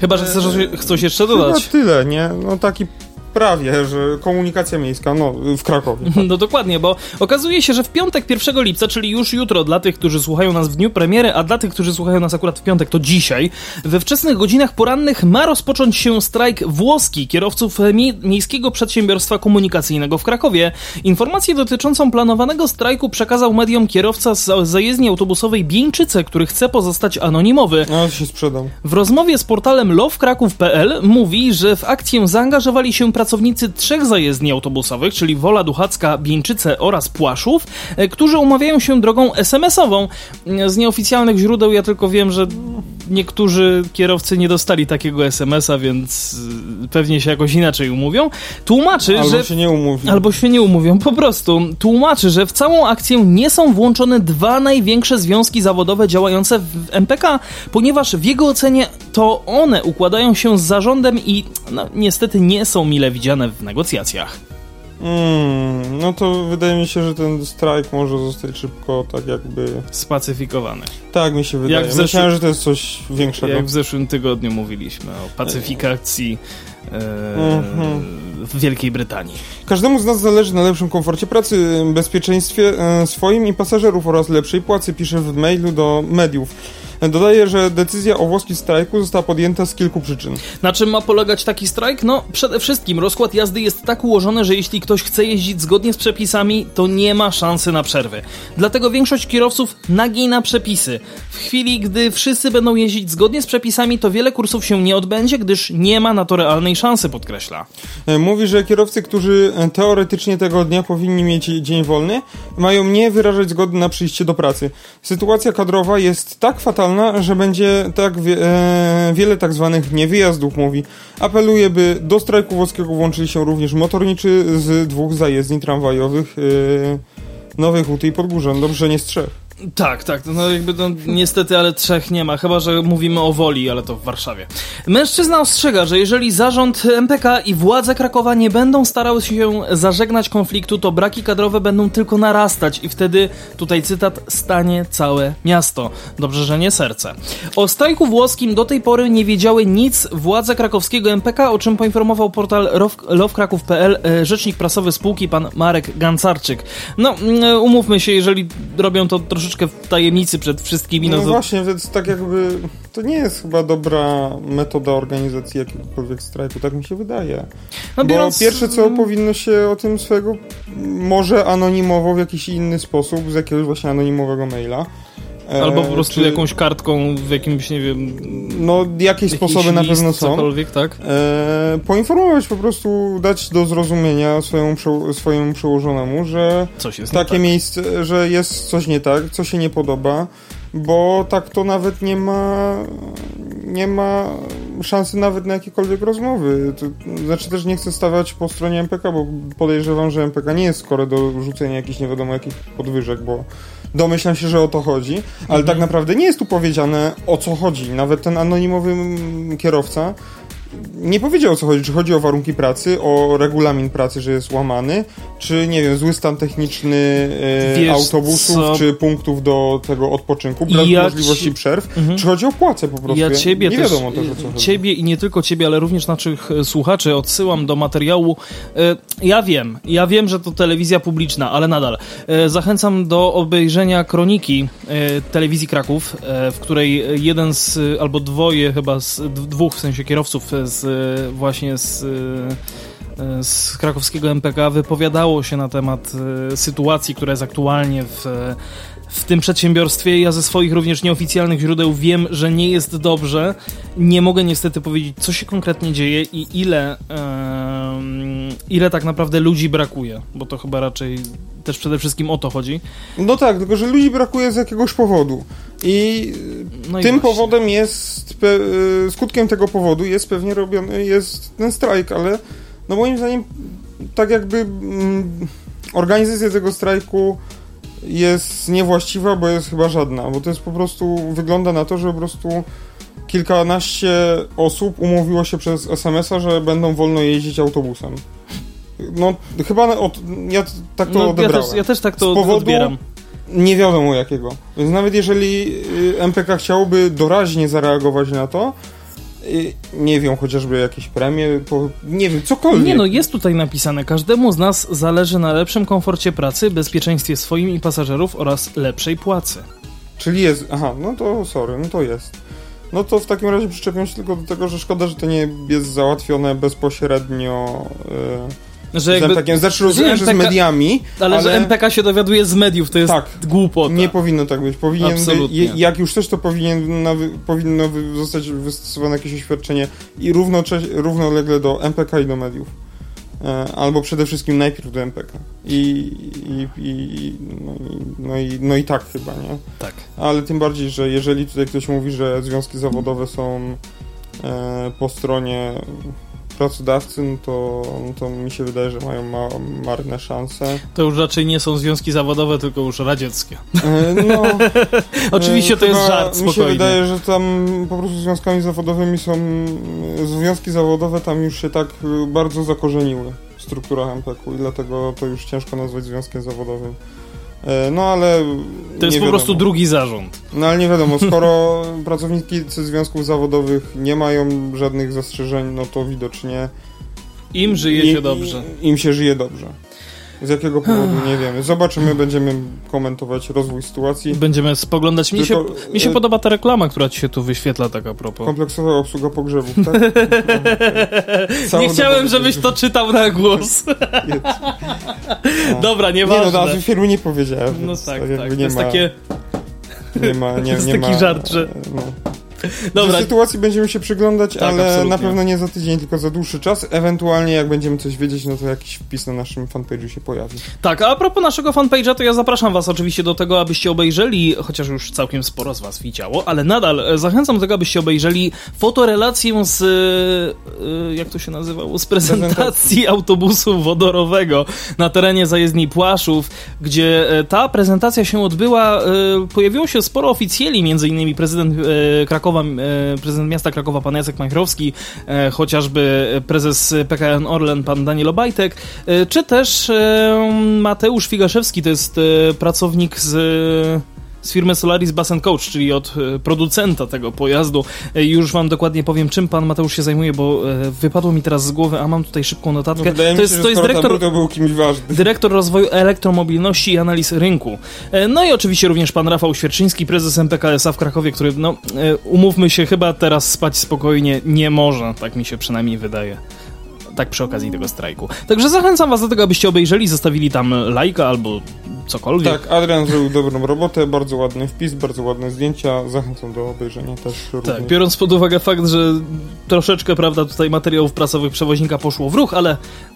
Chyba, że chcesz coś jeszcze dodać. Chyba tyle, nie? No taki... Prawie, że komunikacja miejska, no, w Krakowie. Tak. No dokładnie, bo okazuje się, że w piątek pierwszego lipca, czyli już jutro dla tych, którzy słuchają nas w dniu premiery, a dla tych, którzy słuchają nas akurat w piątek, to dzisiaj, we wczesnych godzinach porannych ma rozpocząć się strajk włoski kierowców mie- Miejskiego Przedsiębiorstwa Komunikacyjnego w Krakowie. Informację dotyczącą planowanego strajku przekazał mediom kierowca z zajezdni autobusowej Bieńczyce, który chce pozostać anonimowy. No, się sprzedam. W rozmowie z portalem love kraków kropka p l mówi, że w akcję zaangażowali się pracownicy trzech zajezdni autobusowych, czyli Wola, Duchacka, Bieńczyce oraz Płaszów, którzy umawiają się drogą es em esową. Z nieoficjalnych źródeł ja tylko wiem, że niektórzy kierowcy nie dostali takiego es em esa, więc pewnie się jakoś inaczej umówią. Tłumaczy, albo że... Się nie umówią. Albo się nie umówią, po prostu. Tłumaczy, że w całą akcję nie są włączone dwa największe związki zawodowe działające w em pe ka, ponieważ w jego ocenie to one układają się z zarządem i no, niestety nie są mile widziane w negocjacjach. Mm, no to wydaje mi się, że ten strajk może zostać szybko tak jakby... spacyfikowany. Tak, mi się wydaje. Zeszł... Myślałem, że to jest coś większego. Jak w zeszłym tygodniu mówiliśmy o pacyfikacji e... mm-hmm. w Wielkiej Brytanii. Każdemu z nas zależy na lepszym komforcie pracy, bezpieczeństwie swoim i pasażerów oraz lepszej płacy, pisze w mailu do mediów. Dodaję, że decyzja o włoskim strajku została podjęta z kilku przyczyn. Na czym ma polegać taki strajk? No, przede wszystkim rozkład jazdy jest tak ułożony, że jeśli ktoś chce jeździć zgodnie z przepisami, to nie ma szansy na przerwy. Dlatego większość kierowców nagina przepisy. W chwili, gdy wszyscy będą jeździć zgodnie z przepisami, to wiele kursów się nie odbędzie, gdyż nie ma na to realnej szansy, podkreśla. Mówi, że kierowcy, którzy teoretycznie tego dnia powinni mieć dzień wolny, mają nie wyrażać zgody na przyjście do pracy. Sytuacja kadrowa jest tak fatalna, że będzie tak wie, e, wiele tak zwanych niewyjazdów, mówi. Apeluje, by do strajku włoskiego włączyli się również motorniczy z dwóch zajezdni tramwajowych e, Nowej Huty i Podgórza. Dobrze, że nie z trzech. Tak, tak, no jakby no, niestety, ale trzech nie ma, chyba że mówimy o Woli, ale to w Warszawie. Mężczyzna ostrzega, że jeżeli zarząd em pe ka i władze Krakowa nie będą starały się zażegnać konfliktu, to braki kadrowe będą tylko narastać i wtedy, tutaj cytat, stanie całe miasto. Dobrze, że nie serce. O strajku włoskim do tej pory nie wiedziały nic władze krakowskiego em pe ka, o czym poinformował portal love kraków kropka p l rzecznik prasowy spółki pan Marek Gancarczyk. No, umówmy się, jeżeli robią to troszeczkę w tajemnicy przed wszystkimi. No, no to... właśnie, więc tak jakby to nie jest chyba dobra metoda organizacji jakiegokolwiek strajku, tak mi się wydaje. No, biorąc... Bo pierwsze co, powinno się o tym swego może anonimowo w jakiś inny sposób, z jakiegoś właśnie anonimowego maila. Albo po prostu czy... jakąś kartką w jakimś, nie wiem... No, jakieś sposoby na pewno są. Cokolwiek, tak? E, poinformować po prostu, dać do zrozumienia swojemu, swojemu przełożonemu, że coś jest takie nie tak. Miejsce, że jest coś nie tak, co się nie podoba, bo tak to nawet nie ma nie ma szansy nawet na jakiekolwiek rozmowy. To, znaczy też nie chcę stawiać po stronie em pe ka, bo podejrzewam, że em pe ka nie jest skore do rzucenia jakichś nie wiadomo jakich podwyżek, bo domyślam się, że o to chodzi, ale mhm. tak naprawdę nie jest tu powiedziane, o co chodzi. Nawet ten anonimowy kierowca nie powiedział, o co chodzi. Czy chodzi o warunki pracy, o regulamin pracy, że jest łamany, czy, nie wiem, zły stan techniczny e, Wiesz, autobusów, co? Czy punktów do tego odpoczynku, brak ja możliwości ci... przerw, mhm. czy chodzi o płacę po prostu. Ja ciebie nie też, wiadomo też, o co chodzi. Ciebie i nie tylko ciebie, ale również naszych słuchaczy odsyłam do materiału. Ja wiem, ja wiem, że to telewizja publiczna, ale nadal. Zachęcam do obejrzenia kroniki telewizji Kraków, w której jeden z, albo dwoje chyba, z dwóch w sensie kierowców z, właśnie z, z krakowskiego em pe ka wypowiadało się na temat sytuacji, która jest aktualnie w, w tym przedsiębiorstwie. Ja ze swoich również nieoficjalnych źródeł wiem, że nie jest dobrze. Nie mogę niestety powiedzieć, co się konkretnie dzieje i ile, um, ile tak naprawdę ludzi brakuje, bo to chyba raczej też przede wszystkim o to chodzi. No tak, tylko że ludzi brakuje z jakiegoś powodu. I no tym i powodem jest, pe, skutkiem tego powodu jest pewnie robiony, jest ten strajk, ale no moim zdaniem tak jakby... Mm, organizacja tego strajku jest niewłaściwa, bo jest chyba żadna, bo to jest po prostu, wygląda na to, że po prostu kilkanaście osób umówiło się przez es em es a, że będą wolno jeździć autobusem. No chyba od, ja tak to no, odebrałem. Ja też, ja też tak to odbieram. Nie wiadomo jakiego. Więc nawet jeżeli em pe ka chciałoby doraźnie zareagować na to, nie wiem, chociażby jakieś premie, nie wiem, cokolwiek. Nie no, jest tutaj napisane, każdemu z nas zależy na lepszym komforcie pracy, bezpieczeństwie swoim i pasażerów oraz lepszej płacy. Czyli jest, aha, no to sorry, no to jest. No to w takim razie przyczepiam się tylko do tego, że szkoda, że to nie jest załatwione bezpośrednio... Yy... Że jakby, takim, znaczy rozumiem, że, M P K, że z mediami, ale, ale że em pe ka się dowiaduje z mediów, to jest tak, głupota. Nie powinno tak być. Powinien, je, jak już też to powinien, na, powinno zostać wystosowane jakieś oświadczenie i równolegle do em pe ka i do mediów. E, albo przede wszystkim najpierw do em pe ka. I, i, i, no, i, no, i, no i tak chyba, nie? Tak. Ale tym bardziej, że jeżeli tutaj ktoś mówi, że związki zawodowe są e, po stronie... pracodawcy, no to, no to mi się wydaje, że mają ma, marne szanse. To już raczej nie są związki zawodowe, tylko już radzieckie. No, oczywiście to jest żart, spokojnie. Mi się wydaje, że tam po prostu związkami zawodowymi są... Związki zawodowe tam już się tak bardzo zakorzeniły w strukturach em pe ka i dlatego to już ciężko nazwać związkiem zawodowym. No ale... To jest po prostu drugi zarząd. No ale nie wiadomo, skoro pracownicy związków zawodowych nie mają żadnych zastrzeżeń, no to widocznie... Im żyje się im, dobrze. Im się żyje dobrze. Z jakiego powodu nie wiemy. Zobaczymy, będziemy komentować rozwój sytuacji. Będziemy spoglądać. Mi, Tylko, się, mi się podoba ta reklama, która ci się tu wyświetla, taka propos. Kompleksowa obsługa pogrzebów, tak? Nie chciałem, żebyś to czytał na głos. Dobra, nieważne. Nie no, nazwy firmy nie powiedziałem. No tak, tak. tak. To jest ma, takie... Nie ma, nie, to jest nie taki ma, żart, że... No. Dobra. Do sytuacji będziemy się przyglądać, tak, ale absolutnie. Na pewno nie za tydzień, tylko za dłuższy czas. Ewentualnie jak będziemy coś wiedzieć, no to jakiś wpis na naszym fanpage'u się pojawi. Tak, a propos naszego fanpage'a, to ja zapraszam was oczywiście do tego, abyście obejrzeli, chociaż już całkiem sporo z was widziało, ale nadal zachęcam do tego, abyście obejrzeli fotorelację z... jak to się nazywało? Z prezentacji, prezentacji autobusu wodorowego na terenie zajezdni Płaszów, gdzie ta prezentacja się odbyła. Pojawiło się sporo oficjeli, między innymi prezydent Krakowa prezydent miasta Krakowa, pan Jacek Majchrowski, chociażby prezes pe ka en Orlen, pan Daniel Obajtek, czy też Mateusz Figaszewski, to jest pracownik z... z firmy Solaris Bus and Coach, czyli od producenta tego pojazdu. Już wam dokładnie powiem, czym pan Mateusz się zajmuje, bo wypadło mi teraz z głowy, a mam tutaj szybką notatkę. No, wydaje to jest, mi się, to jest dyrektor, to był kimś ważny. Dyrektor rozwoju elektromobilności i analiz rynku. No i oczywiście również pan Rafał Świerczyński, prezes em pe ka es a w Krakowie, który, no, umówmy się, chyba teraz spać spokojnie nie może, tak mi się przynajmniej wydaje. Tak przy okazji tego strajku. Także zachęcam was do tego, abyście obejrzeli, zostawili tam lajka albo cokolwiek. Tak, Adrian zrobił dobrą robotę, bardzo ładny wpis, bardzo ładne zdjęcia, zachęcam do obejrzenia też. Tak, również. Biorąc pod uwagę fakt, że troszeczkę, prawda, tutaj materiałów prasowych przewoźnika poszło w ruch, ale...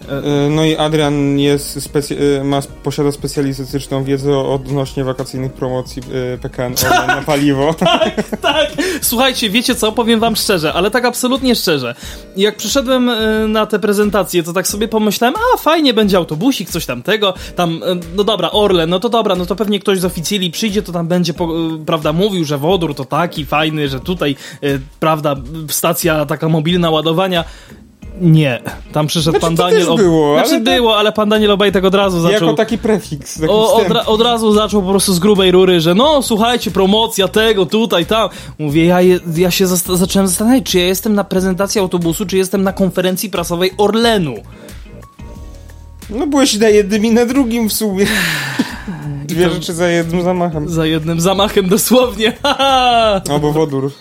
E... No i Adrian jest specy... ma, posiada specjalistyczną wiedzę odnośnie wakacyjnych promocji pe ka en tak, na paliwo. Tak, tak! Słuchajcie, wiecie co, powiem wam szczerze, ale tak absolutnie szczerze. Jak przyszedłem na te prezentacje, to tak sobie pomyślałem, a fajnie, będzie autobusik, coś tamtego, tam, no dobra, Orlen, no to dobra, no to pewnie ktoś z oficjeli przyjdzie, to tam będzie, po, prawda, mówił, że wodór to taki fajny, że tutaj, y, prawda, stacja taka mobilna ładowania. Nie, tam przyszedł znaczy, pan Daniel... Ob... Było, znaczy ale było, ale pan Daniel Obajtek od razu zaczął... Jako taki prefiks. Taki o, od, ra- od razu zaczął po prostu z grubej rury, że no, słuchajcie, promocja tego, tutaj, tam. Mówię, ja, je, ja się zasta- zacząłem zastanawiać, czy ja jestem na prezentacji autobusu, czy jestem na konferencji prasowej Orlenu. No byłeś na jednym i na drugim w sumie. Dwie rzeczy za jednym zamachem. Za jednym zamachem, dosłownie. Albo wodór.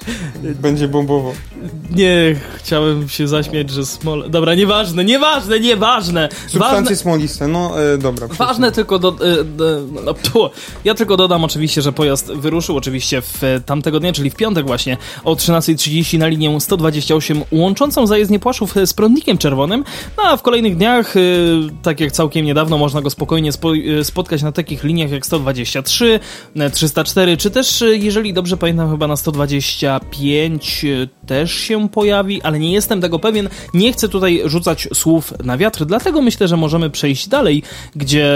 Będzie bombowo. Nie, chciałem się zaśmiać, że smole... Dobra, nieważne, nieważne, nieważne. Substancje ważne... smoliste, no e, dobra. Ważne przecież. tylko... Do, e, do, no, tu. Ja tylko dodam oczywiście, że pojazd wyruszył oczywiście w tamtego dnia, czyli w piątek właśnie o trzynastej trzydzieści na linię sto dwadzieścia osiem łączącą zajezdnię Płaszów z Prądnikiem Czerwonym. No a w kolejnych dniach, e, tak jak całkiem niedawno, można go spokojnie spo, e, spotkać na takich liniach takich jak sto dwadzieścia trzy, trzysta cztery, czy też, jeżeli dobrze pamiętam, chyba na sto dwadzieścia pięć też się pojawi, ale nie jestem tego pewien. Nie chcę tutaj rzucać słów na wiatr, dlatego myślę, że możemy przejść dalej, gdzie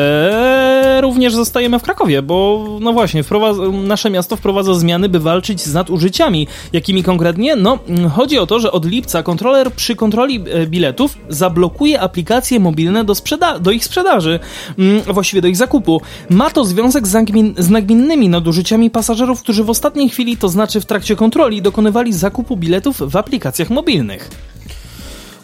również zostajemy w Krakowie, bo no właśnie, wprowadza, nasze miasto wprowadza zmiany, by walczyć z nadużyciami. Jakimi konkretnie? No, chodzi o to, że od lipca kontroler przy kontroli biletów zablokuje aplikacje mobilne do, sprzeda- do ich sprzedaży, właściwie do ich zakupu. Ma to związek z, nagmin- z nagminnymi nadużyciami pasażerów, którzy w ostatniej chwili, to znaczy w trakcie kontroli, dokonywali zakupu biletów w aplikacjach mobilnych.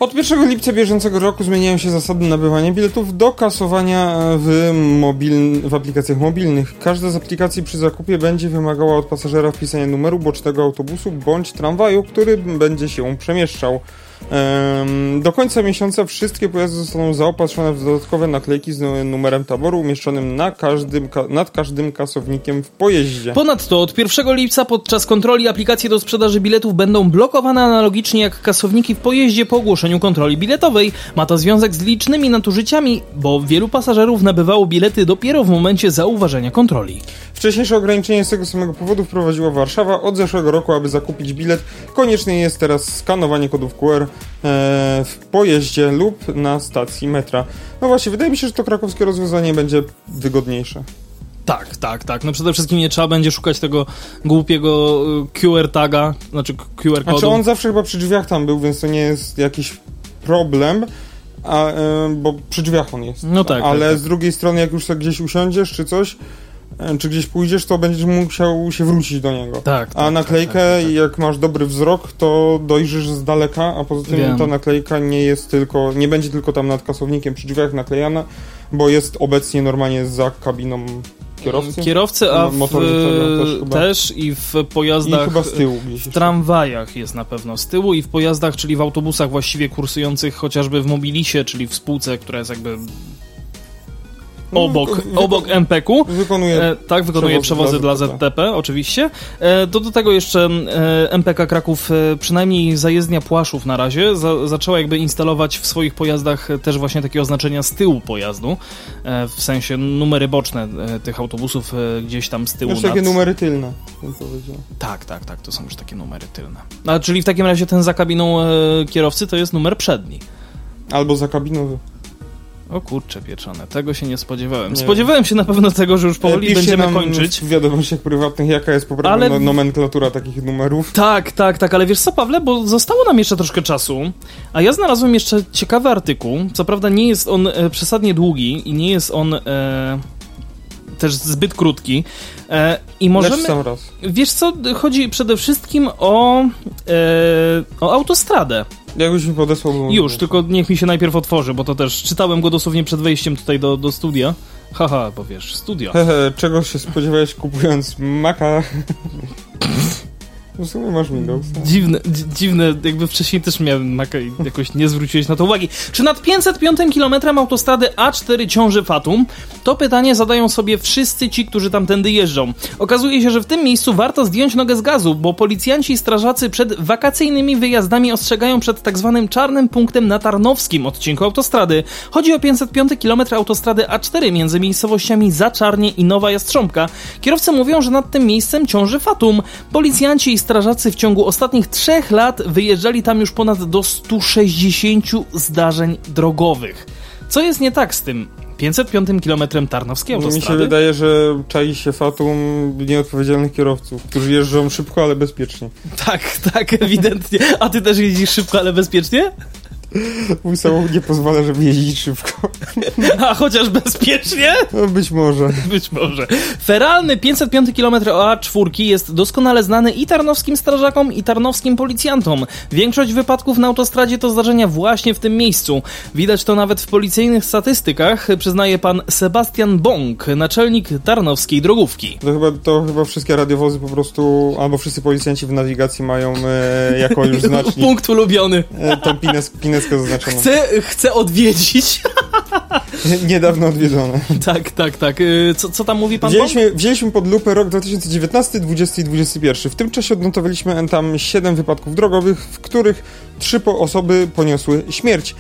Od pierwszego lipca bieżącego roku zmieniają się zasady nabywania biletów do kasowania w, mobil... w aplikacjach mobilnych. Każda z aplikacji przy zakupie będzie wymagała od pasażera wpisania numeru bocznego autobusu bądź tramwaju, który będzie się przemieszczał. Do końca miesiąca wszystkie pojazdy zostaną zaopatrzone w dodatkowe naklejki z numerem taboru umieszczonym na każdym, nad każdym kasownikiem w pojeździe. Ponadto od pierwszego lipca podczas kontroli aplikacje do sprzedaży biletów będą blokowane analogicznie jak kasowniki w pojeździe po ogłoszeniu kontroli biletowej. Ma to związek z licznymi nadużyciami, bo wielu pasażerów nabywało bilety dopiero w momencie zauważenia kontroli. Wcześniejsze ograniczenie z tego samego powodu wprowadziła Warszawa od zeszłego roku. Aby zakupić bilet, konieczne jest teraz skanowanie kodów Q R w pojeździe lub na stacji metra. No właśnie, wydaje mi się, że to krakowskie rozwiązanie będzie wygodniejsze. Tak, tak, tak. No przede wszystkim nie trzeba będzie szukać tego głupiego Q R taga, znaczy Q R kodu. Znaczy on zawsze chyba przy drzwiach tam był, więc to nie jest jakiś problem, a, bo przy drzwiach on jest. No tak. Ale tak, tak. Z drugiej strony, jak już sobie gdzieś usiądziesz czy coś, czy gdzieś pójdziesz, to będziesz musiał się wrócić do niego. Tak, a tak, naklejkę, tak, tak, tak. Jak masz dobry wzrok, to dojrzysz z daleka, a poza tym Wiem. ta naklejka nie jest tylko, nie będzie tylko tam nad kasownikiem przy drzwiach naklejana, bo jest obecnie normalnie za kabiną kierowcy, kierowcy a w, też, chyba. też i w pojazdach, i chyba z tyłu, w tramwajach jest na pewno z tyłu i w pojazdach, czyli w autobusach właściwie kursujących chociażby w Mobilisie, czyli w spółce, która jest jakby... Obok, Wyko- obok M P K-u. Wykonuje e, tak, wykonuje przewozy, przewozy dla Z T P, oczywiście. E, do, do tego jeszcze e, M P K Kraków, e, przynajmniej zajezdnia Płaszów na razie, za, zaczęła jakby instalować w swoich pojazdach też właśnie takie oznaczenia z tyłu pojazdu, e, w sensie numery boczne e, tych autobusów e, gdzieś tam z tyłu. Już nad... takie numery tylne, bym powiedział. Tak, tak, tak, to są już takie numery tylne. A, czyli w takim razie ten za kabiną e, kierowcy to jest numer przedni. Albo za kabinowy. O kurcze pieczone, tego się nie spodziewałem. Nie spodziewałem wiem. się na pewno tego, że już powoli Piszcie będziemy nam kończyć. W wiadomościach prywatnych, jaka jest poprawna ale... nomenklatura takich numerów. Tak, tak, tak, ale wiesz co, Pawle, bo zostało nam jeszcze troszkę czasu, a ja znalazłem jeszcze ciekawy artykuł. Co prawda nie jest on e, przesadnie długi i nie jest on... E... też zbyt krótki. E, i możemy, wiesz co, chodzi przede wszystkim o, e, o autostradę. Jakbyś mi podesłał... Bo Już, tylko niech mi się najpierw otworzy, bo to też czytałem go dosłownie przed wejściem tutaj do, do studia. Haha, bo wiesz, studio. Hehe, czego się spodziewałeś kupując Maca? W sumie masz Windowsa. Dziwne, dzi- dziwne, jakby wcześniej też miałem Maca i jakoś nie zwróciłeś na to uwagi. Czy nad pięćset piątym kilometrem autostrady A cztery ciąży fatum? To pytanie zadają sobie wszyscy ci, którzy tamtędy jeżdżą. Okazuje się, że w tym miejscu warto zdjąć nogę z gazu, bo policjanci i strażacy przed wakacyjnymi wyjazdami ostrzegają przed tak zwanym czarnym punktem na Tarnowskim odcinku autostrady. Chodzi o pięćset piąty kilometr autostrady A cztery między miejscowościami Zaczarnie i Nowa Jastrząbka. Kierowcy mówią, że nad tym miejscem ciąży fatum. Policjanci i strażacy w ciągu ostatnich trzech lat wyjeżdżali tam już ponad do stu sześćdziesięciu zdarzeń drogowych. Co jest nie tak z tym pięćset piątym kilometrem Tarnowskiej autostrady? Mi się wydaje, że czai się fatum nieodpowiedzialnych kierowców, którzy jeżdżą szybko, ale bezpiecznie. Tak, tak, ewidentnie. A ty też jeździsz szybko, ale bezpiecznie? Mój samochód nie pozwala, żeby jeździć szybko. A chociaż bezpiecznie? No, być może. Być może. Feralny pięćset piąty kilometr A cztery jest doskonale znany i tarnowskim strażakom, i tarnowskim policjantom. Większość wypadków na autostradzie to zdarzenia właśnie w tym miejscu. Widać to nawet w policyjnych statystykach, przyznaje pan Sebastian Bąk, naczelnik tarnowskiej drogówki. To chyba, to chyba wszystkie radiowozy po prostu, albo wszyscy policjanci w nawigacji mają e, jako już znacznik. Punkt ulubiony. E, tą pinę, pinę Chcę, chcę odwiedzić Niedawno odwiedzone. Tak, tak, tak. Co, co tam mówi pan wzięliśmy, Bąk? Wzięliśmy pod lupę rok dwa tysiące dziewiętnasty, dwudziesty i dwudziesty pierwszy. W tym czasie odnotowaliśmy tam siedem wypadków drogowych, w których trzy osoby poniosły śmierć.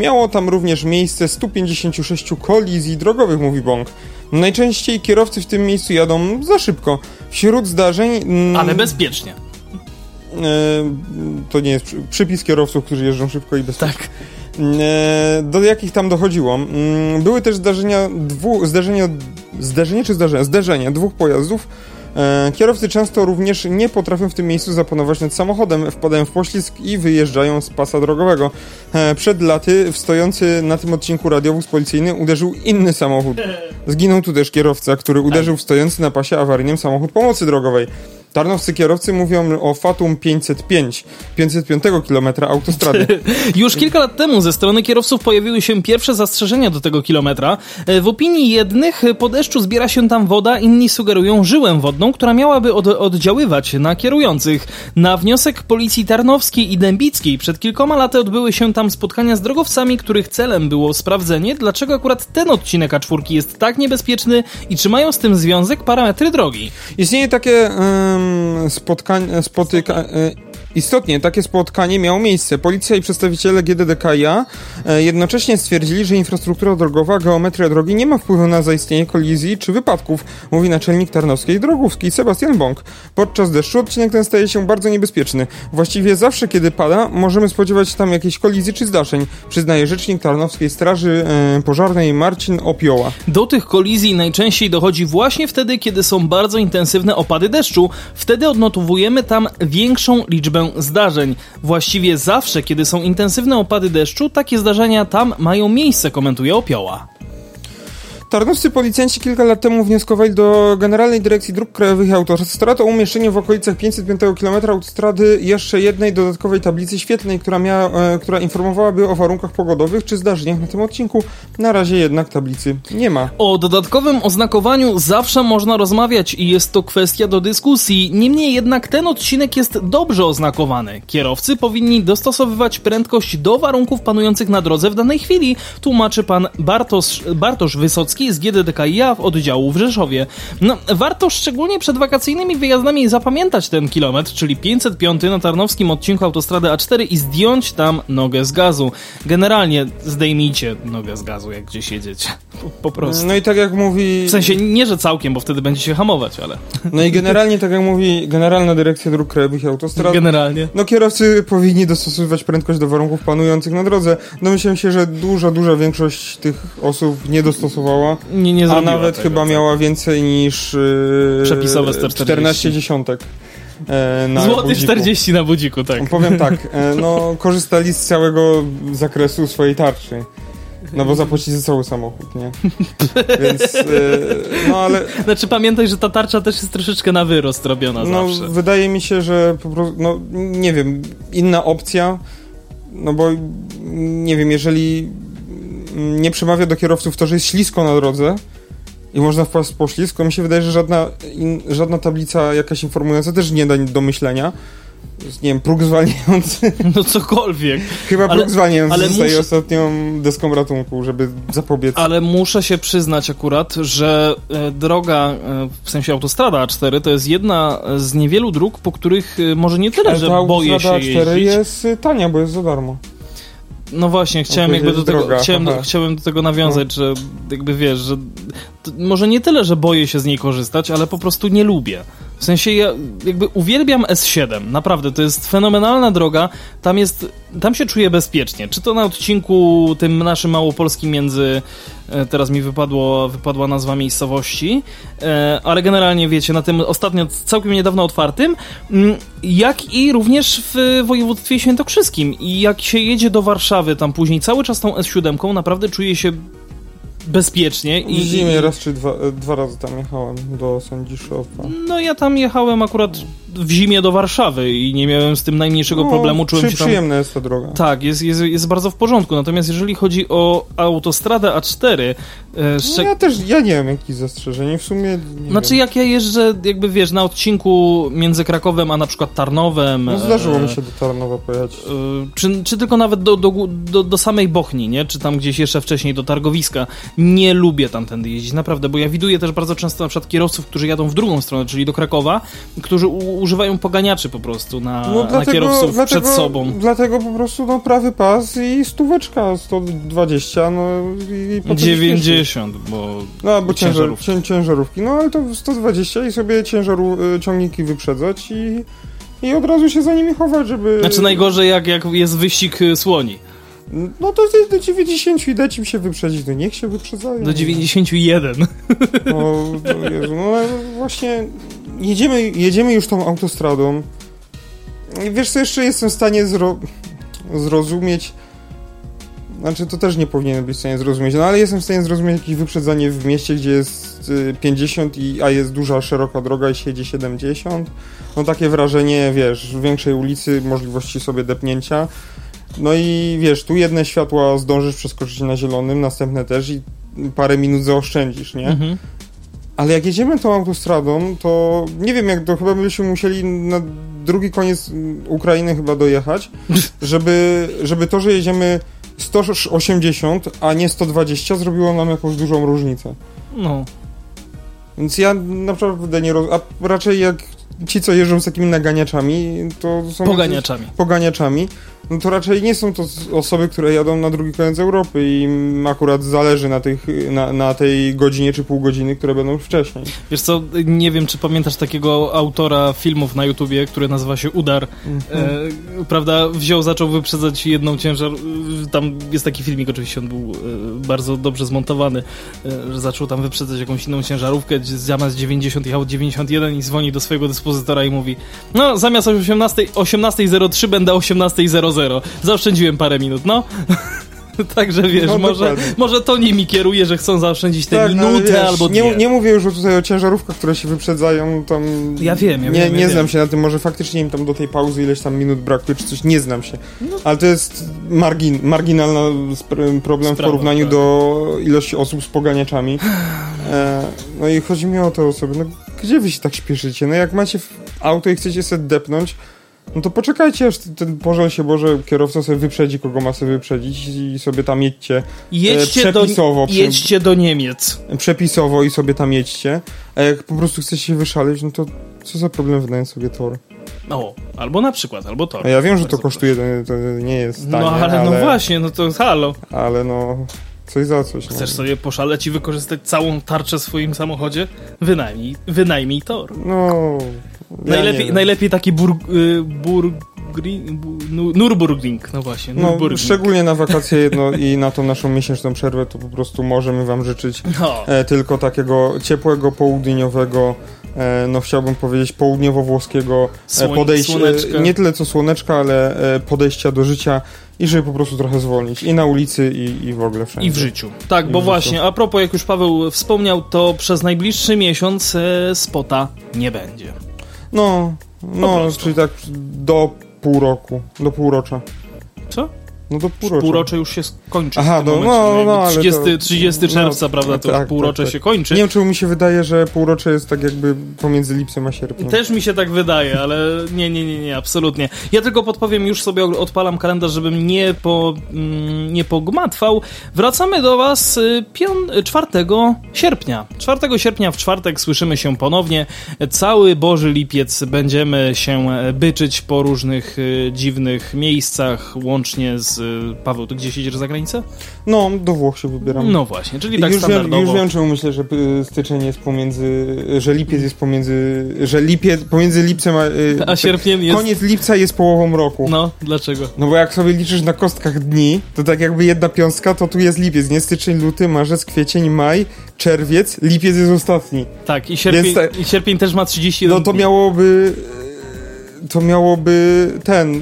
Miało tam również miejsce sto pięćdziesiąt sześć kolizji drogowych, mówi Bąk. Najczęściej kierowcy w tym miejscu jadą za szybko. Wśród zdarzeń... Ale bezpiecznie. To nie jest przypis kierowców, którzy jeżdżą szybko i bezpiecznie. Tak. Do jakich tam dochodziło? Były też zdarzenia dwóch, zdarzenia, zdarzenie czy zdarzenia? Zderzenia dwóch pojazdów. Kierowcy często również nie potrafią w tym miejscu zapanować nad samochodem, wpadają w poślizg i wyjeżdżają z pasa drogowego. Przed laty stojący na tym odcinku radiowóz policyjny uderzył inny samochód. Zginął tu też kierowca, który uderzył w stojący na pasie awaryjnym samochód pomocy drogowej. Tarnowscy kierowcy mówią o Fatum pięćset pięć, pięćset piątego kilometra autostrady. Już kilka lat temu ze strony kierowców pojawiły się pierwsze zastrzeżenia do tego kilometra. W opinii jednych po deszczu zbiera się tam woda, inni sugerują żyłę wodną, która miałaby od- oddziaływać na kierujących. Na wniosek policji tarnowskiej i dębickiej przed kilkoma laty odbyły się tam spotkania z drogowcami, których celem było sprawdzenie, dlaczego akurat ten odcinek A cztery jest tak niebezpieczny i czy mają z tym związek parametry drogi. Istnieje takie... Yy... Spotkanie, spotyka, istotnie takie spotkanie miało miejsce. Policja i przedstawiciele G D D K i A jednocześnie stwierdzili, że infrastruktura drogowa, geometria drogi nie ma wpływu na zaistnienie kolizji czy wypadków, mówi naczelnik tarnowskiej drogówki Sebastian Bąk. Podczas deszczu odcinek ten staje się bardzo niebezpieczny. Właściwie zawsze, kiedy pada, możemy spodziewać się tam jakiejś kolizji czy zdarzeń, przyznaje rzecznik tarnowskiej straży pożarnej Marcin Opioła. Do tych kolizji najczęściej dochodzi właśnie wtedy, kiedy są bardzo intensywne opady deszczu. Wtedy odnotowujemy tam większą liczbę zdarzeń. Właściwie zawsze, kiedy są intensywne opady deszczu, takie zdarzenia tam mają miejsce, komentuje Opioła. Tarnowscy policjanci kilka lat temu wnioskowali do Generalnej Dyrekcji Dróg Krajowych i Autostrad o umieszczenie w okolicach pięćset piątego kilometra autostrady jeszcze jednej dodatkowej tablicy świetlnej, która, miała, która informowałaby o warunkach pogodowych czy zdarzeniach na tym odcinku. Na razie jednak tablicy nie ma. O dodatkowym oznakowaniu zawsze można rozmawiać i jest to kwestia do dyskusji. Niemniej jednak ten odcinek jest dobrze oznakowany. Kierowcy powinni dostosowywać prędkość do warunków panujących na drodze w danej chwili, tłumaczy pan Bartosz, Bartosz Wysocki z G D D K i A w oddziału w Rzeszowie. No, warto szczególnie przed wakacyjnymi wyjazdami zapamiętać ten kilometr, czyli pięćset piąty na tarnowskim odcinku autostrady A cztery i zdjąć tam nogę z gazu. Generalnie zdejmijcie nogę z gazu, jak gdzieś jedziecie. Po, po prostu. No i tak jak mówi... W sensie nie, że całkiem, bo wtedy będziecie hamować, ale... No i generalnie, tak jak mówi Generalna Dyrekcja Dróg Krajowych i Autostrad... Generalnie. No kierowcy powinni dostosowywać prędkość do warunków panujących na drodze. Domyślam się, że duża, duża większość tych osób nie dostosowała. Nie, nie a nawet tego, chyba tak. Miała więcej niż yy, przepisowe czternaście dziesiątek. E, Złoty czterdzieści na budziku, tak. Powiem tak, e, no korzystali z całego zakresu swojej tarczy. No bo zapłacili za cały samochód, nie? Więc, e, no ale... Znaczy pamiętaj, że ta tarcza też jest troszeczkę na wyrost robiona no, zawsze. No wydaje mi się, że po prostu, no nie wiem, inna opcja, no bo nie wiem, jeżeli... nie przemawia do kierowców to, że jest ślisko na drodze i można wpaść po ślisko. Mi się wydaje, że żadna, in, żadna tablica jakaś informująca też nie da do myślenia. Nie wiem, próg zwalniający. No cokolwiek. Chyba ale, próg zwalniający ale zostaje muszę... ostatnią deską ratunku, żeby zapobiec. Ale muszę się przyznać akurat, że droga, w sensie autostrada A cztery, to jest jedna z niewielu dróg, po których może nie tyle, ale że boję się jeździć. A cztery jest tania, bo jest za darmo. No właśnie, chciałem jakby do tego, droga, chciałem, do, chciałem do tego nawiązać, no. Że jakby wiesz, że to, może nie tyle, że boję się z niej korzystać, ale po prostu nie lubię. W sensie ja jakby uwielbiam S siedem, naprawdę, to jest fenomenalna droga, tam jest, tam się czuję bezpiecznie, czy to na odcinku tym naszym małopolskim między, teraz mi wypadło, wypadła nazwa miejscowości, ale generalnie wiecie, na tym ostatnio całkiem niedawno otwartym, jak i również w województwie świętokrzyskim i jak się jedzie do Warszawy tam później cały czas tą S siedem, naprawdę czuję się bezpiecznie. I, w zimie i... raz czy dwa, dwa razy tam jechałem do Sędziszowa. No ja tam jechałem akurat w zimie do Warszawy i nie miałem z tym najmniejszego no, problemu. Czułem przy, się tam... Przyjemna jest ta droga. Tak, jest, jest, jest bardzo w porządku. Natomiast jeżeli chodzi o autostradę A cztery, Szczek... No ja też, ja nie wiem, jakieś zastrzeżenie w sumie. Znaczy wiem. Jak ja jeżdżę, jakby wiesz, na odcinku między Krakowem a na przykład Tarnowem. No zdarzyło e... mi się do Tarnowa pojechać. E... Czy, czy tylko nawet do, do, do, do samej Bochni, nie? Czy tam gdzieś jeszcze wcześniej do Targowiska. Nie lubię tamtędy jeździć, naprawdę, bo ja widuję też bardzo często na przykład kierowców, którzy jadą w drugą stronę, czyli do Krakowa, którzy u, używają poganiaczy po prostu na, no dlatego, na kierowców dlatego, przed sobą. Dlatego po prostu no, prawy pas i stóweczka, sto dwadzieścia, no i potem dziewięćdziesiąt. Bo no, bo ciężarówki. Cię, ciężarówki. No, ale to sto dwadzieścia i sobie ciężaru, ciągniki wyprzedzać i, i od razu się za nimi chować, żeby... Znaczy najgorzej, jak, jak jest wyścig słoni. No to do dziewięćdziesiąt i dać im się wyprzedzić. No niech się wyprzedzają. Do dziewięćdziesiąt jeden. No, no, Jezu, no ale właśnie jedziemy, jedziemy już tą autostradą. I wiesz co, jeszcze jestem w stanie zro- zrozumieć... Znaczy, to też nie powinienem być w stanie zrozumieć, no ale jestem w stanie zrozumieć jakieś wyprzedzanie w mieście, gdzie jest pięćdziesiąt, i, a jest duża, szeroka droga i się jedzie siedemdziesiąt. No takie wrażenie, wiesz, w większej ulicy możliwości sobie depnięcia. No i wiesz, tu jedne światła zdążysz przeskoczyć na zielonym, następne też i parę minut zaoszczędzisz, nie? Mhm. Ale jak jedziemy tą autostradą, to nie wiem, jak to chyba byśmy musieli na drugi koniec Ukrainy chyba dojechać, żeby, żeby to, że jedziemy sto osiemdziesiąt, a nie sto dwadzieścia, zrobiło nam jakąś dużą różnicę. No. Więc ja naprawdę nie rozumiem. A raczej jak ci, co jeżdżą z takimi naganiaczami, to są... Poganiaczami. Jakieś... Poganiaczami. No to raczej nie są to osoby, które jadą na drugi koniec Europy i im akurat zależy na, tych, na, na tej godzinie czy pół godziny, które będą już wcześniej. Wiesz co, nie wiem, czy pamiętasz takiego autora filmów na YouTubie, który nazywa się Udar, mm-hmm. e, prawda, wziął, zaczął wyprzedzać jedną ciężar, tam jest taki filmik, oczywiście on był e, bardzo dobrze zmontowany, e, zaczął tam wyprzedzać jakąś inną ciężarówkę, zamiast dziewięćdziesiąt jechał dziewięćdziesiąt jeden i dzwoni do swojego dyspozytora i mówi: no zamiast osiemnasta zero trzy będę osiemnasta zero zero. Zaoszczędziłem parę minut, no. Także wiesz, no, może, może to nimi kieruje, że chcą zaoszczędzić te tak, minuty, no, wiesz, albo dwie. Nie, nie mówię już tutaj o ciężarówkach, które się wyprzedzają tam... Ja wiem, ja nie, wiem. Nie ja znam wiem. się na tym, może faktycznie im tam do tej pauzy ileś tam minut brakuje, czy coś, nie znam się. No. Ale to jest margin, marginalny sp- problem Sprawa, w porównaniu tak. do ilości osób z poganiaczami. E, no i chodzi mi o te osoby, no gdzie wy się tak śpieszycie? No jak macie auto i chcecie sobie depnąć, no to poczekajcie, aż ten pożal się Boże kierowca sobie wyprzedzi, kogo ma sobie wyprzedzić i sobie tam jedźcie. Jedźcie, e, przepisowo, do, jedźcie do Niemiec. Przepisowo i sobie tam jedźcie. A jak po prostu chcecie się wyszaleć, no to co za problem wynająć sobie tor? No, albo na przykład, albo tor. A ja wiem, że to kosztuje, to nie jest tanie. No ale, ale no właśnie, no to halo. Ale no... Coś za coś. Chcesz no. sobie poszaleć i wykorzystać całą tarczę w swoim samochodzie? Wynajmij, wynajmij tor. No... Ja najlepiej, najlepiej taki burg, y, burgring, bur, Nürburgring, no właśnie. Nürburgring. No, szczególnie na wakacje jedno i na tą naszą miesięczną przerwę to po prostu możemy wam życzyć no. e, tylko takiego ciepłego, południowego, e, no chciałbym powiedzieć południowo-włoskiego Słoń, podejścia, słoneczka. Nie tyle co słoneczka, ale e, podejścia do życia. I żeby po prostu trochę zwolnić. I na ulicy, i, i w ogóle wszędzie. I w życiu. Tak, I bo właśnie, życiu. A propos, jak już Paweł wspomniał, to przez najbliższy miesiąc e, spota nie będzie. No, no, czyli tak do pół roku, do półrocza. Co? No do półrocza. Półrocze już się skończy. Aha, w tym no, no, no, ale trzydziestego, to, trzydziestego czerwca, no, prawda, to tak, już półrocze tak, tak. się kończy. Nie wiem, czy mi się wydaje, że półrocze jest tak jakby pomiędzy lipcem a sierpniem. Też mi się tak wydaje, ale nie, nie, nie, nie, absolutnie. Ja tylko podpowiem, już sobie odpalam kalendarz, żebym nie, po, nie pogmatwał. Wracamy do was pią- czwartego sierpnia. czwartego sierpnia w czwartek słyszymy się ponownie. Cały Boży Lipiec będziemy się byczyć po różnych dziwnych miejscach, łącznie z Paweł, ty gdzieś jedziesz za granicę? No, do Włoch się wybieram. No właśnie, czyli tak już standardowo. Wiem, już wiem, czemu myślę, że styczeń jest pomiędzy, że lipiec jest pomiędzy, że lipiec, pomiędzy lipcem a, a sierpniem jest... Koniec lipca jest połową roku. No, dlaczego? No bo jak sobie liczysz na kostkach dni, to tak jakby jedna piątka, to tu jest lipiec, nie? Styczeń, luty, marzec, kwiecień, maj, czerwiec, lipiec jest ostatni. Tak, i sierpień, ta... i sierpień też ma trzydzieści jeden dni. No to miałoby... to miałoby ten, yy,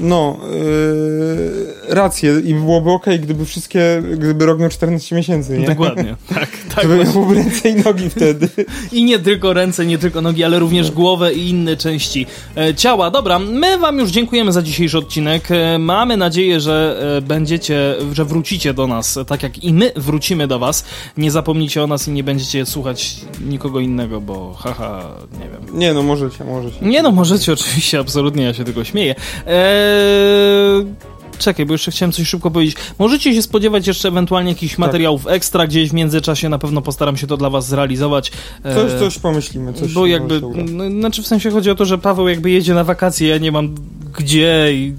no, yy, rację i byłoby okej, okay, gdyby wszystkie, gdyby rok miał czternaście miesięcy, nie? Dokładnie, tak, tak. Tak, to miał mu ręce i nogi wtedy. I nie tylko ręce, nie tylko nogi, ale również głowę i inne części ciała. Dobra, my wam już dziękujemy za dzisiejszy odcinek. Mamy nadzieję, że będziecie, że wrócicie do nas, tak jak i my wrócimy do was. Nie zapomnijcie o nas i nie będziecie słuchać nikogo innego, bo haha, nie wiem. Nie no, możecie, możecie. Nie no, możecie oczywiście, absolutnie, ja się tylko śmieję. Eee... Czekaj, bo jeszcze chciałem coś szybko powiedzieć. Możecie się spodziewać jeszcze ewentualnie jakichś tak. materiałów ekstra gdzieś w międzyczasie, na pewno postaram się to dla was zrealizować. Coś, e... coś pomyślimy, coś. Bo jakby, no, znaczy w sensie chodzi o to, że Paweł jakby jedzie na wakacje, ja nie mam gdzie i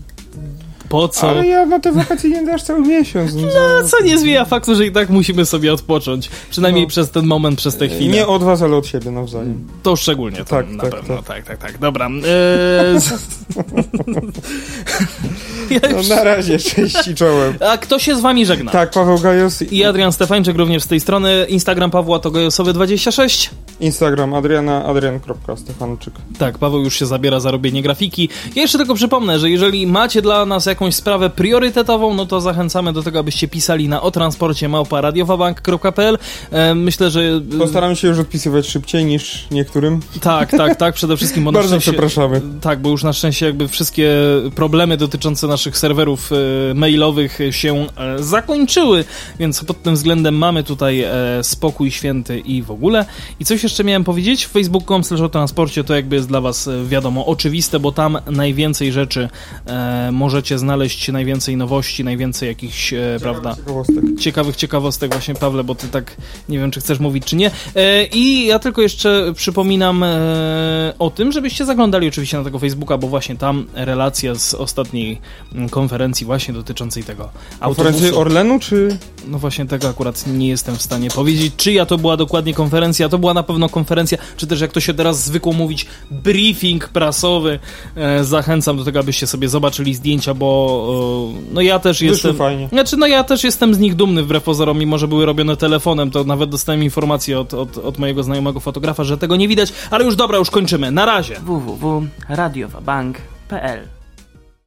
po co. Ale ja na te wakacje nie dasz cały miesiąc. No, no co nie zmienia faktu, że i tak musimy sobie odpocząć. Przynajmniej no, przez ten moment, przez tę chwilę. Nie od was, ale od siebie nawzajem. To szczególnie, to tak, na tak, pewno. Tak, tak, tak. tak. Dobra. E... Ja już... No na razie, cześć i czołem. A kto się z wami żegna? Tak, Paweł Gajos. I Adrian Stefańczyk również z tej strony. Instagram Pawła to gajosowy dwadzieścia sześć. Instagram Adriana, adrian.stefanczyk. Tak, Paweł już się zabiera za robienie grafiki. Ja jeszcze tylko przypomnę, że jeżeli macie dla nas jakąś sprawę priorytetową, no to zachęcamy do tego, abyście pisali na o transporcie małpa radiowabank kropka p l. e, Myślę, że... Postaram się już odpisywać szybciej niż niektórym. Tak, tak, tak, przede wszystkim... Bardzo szczęście... przepraszamy. Tak, bo już na szczęście jakby wszystkie problemy dotyczące naszych serwerów e, mailowych się e, zakończyły, więc pod tym względem mamy tutaj e, spokój święty i w ogóle. I coś jeszcze miałem powiedzieć, facebook kropka com slash o transporcie to jakby jest dla was wiadomo oczywiste, bo tam najwięcej rzeczy e, możecie znaleźć, najwięcej nowości, najwięcej jakichś, e, prawda, ciekawostek. ciekawych ciekawostek właśnie, Pawle, bo ty tak nie wiem, czy chcesz mówić, czy nie. E, I ja tylko jeszcze przypominam e, o tym, żebyście zaglądali oczywiście na tego Facebooka, bo właśnie tam relacja z ostatniej konferencji właśnie dotyczącej tego konferencji autobusu. Orlenu, czy? No właśnie tego akurat nie jestem w stanie powiedzieć, czyja to była dokładnie konferencja, to była na pewno konferencja, czy też jak to się teraz zwykło mówić, briefing prasowy. E, zachęcam do tego, abyście sobie zobaczyli zdjęcia, bo e, no ja też Wyszło jestem... Fajnie. Znaczy, no ja też jestem z nich dumny, wbrew pozorom, mimo że były robione telefonem, to nawet dostałem informację od, od, od mojego znajomego fotografa, że tego nie widać, ale już dobra, już kończymy. Na razie. w w w kropka radiowabank kropka p l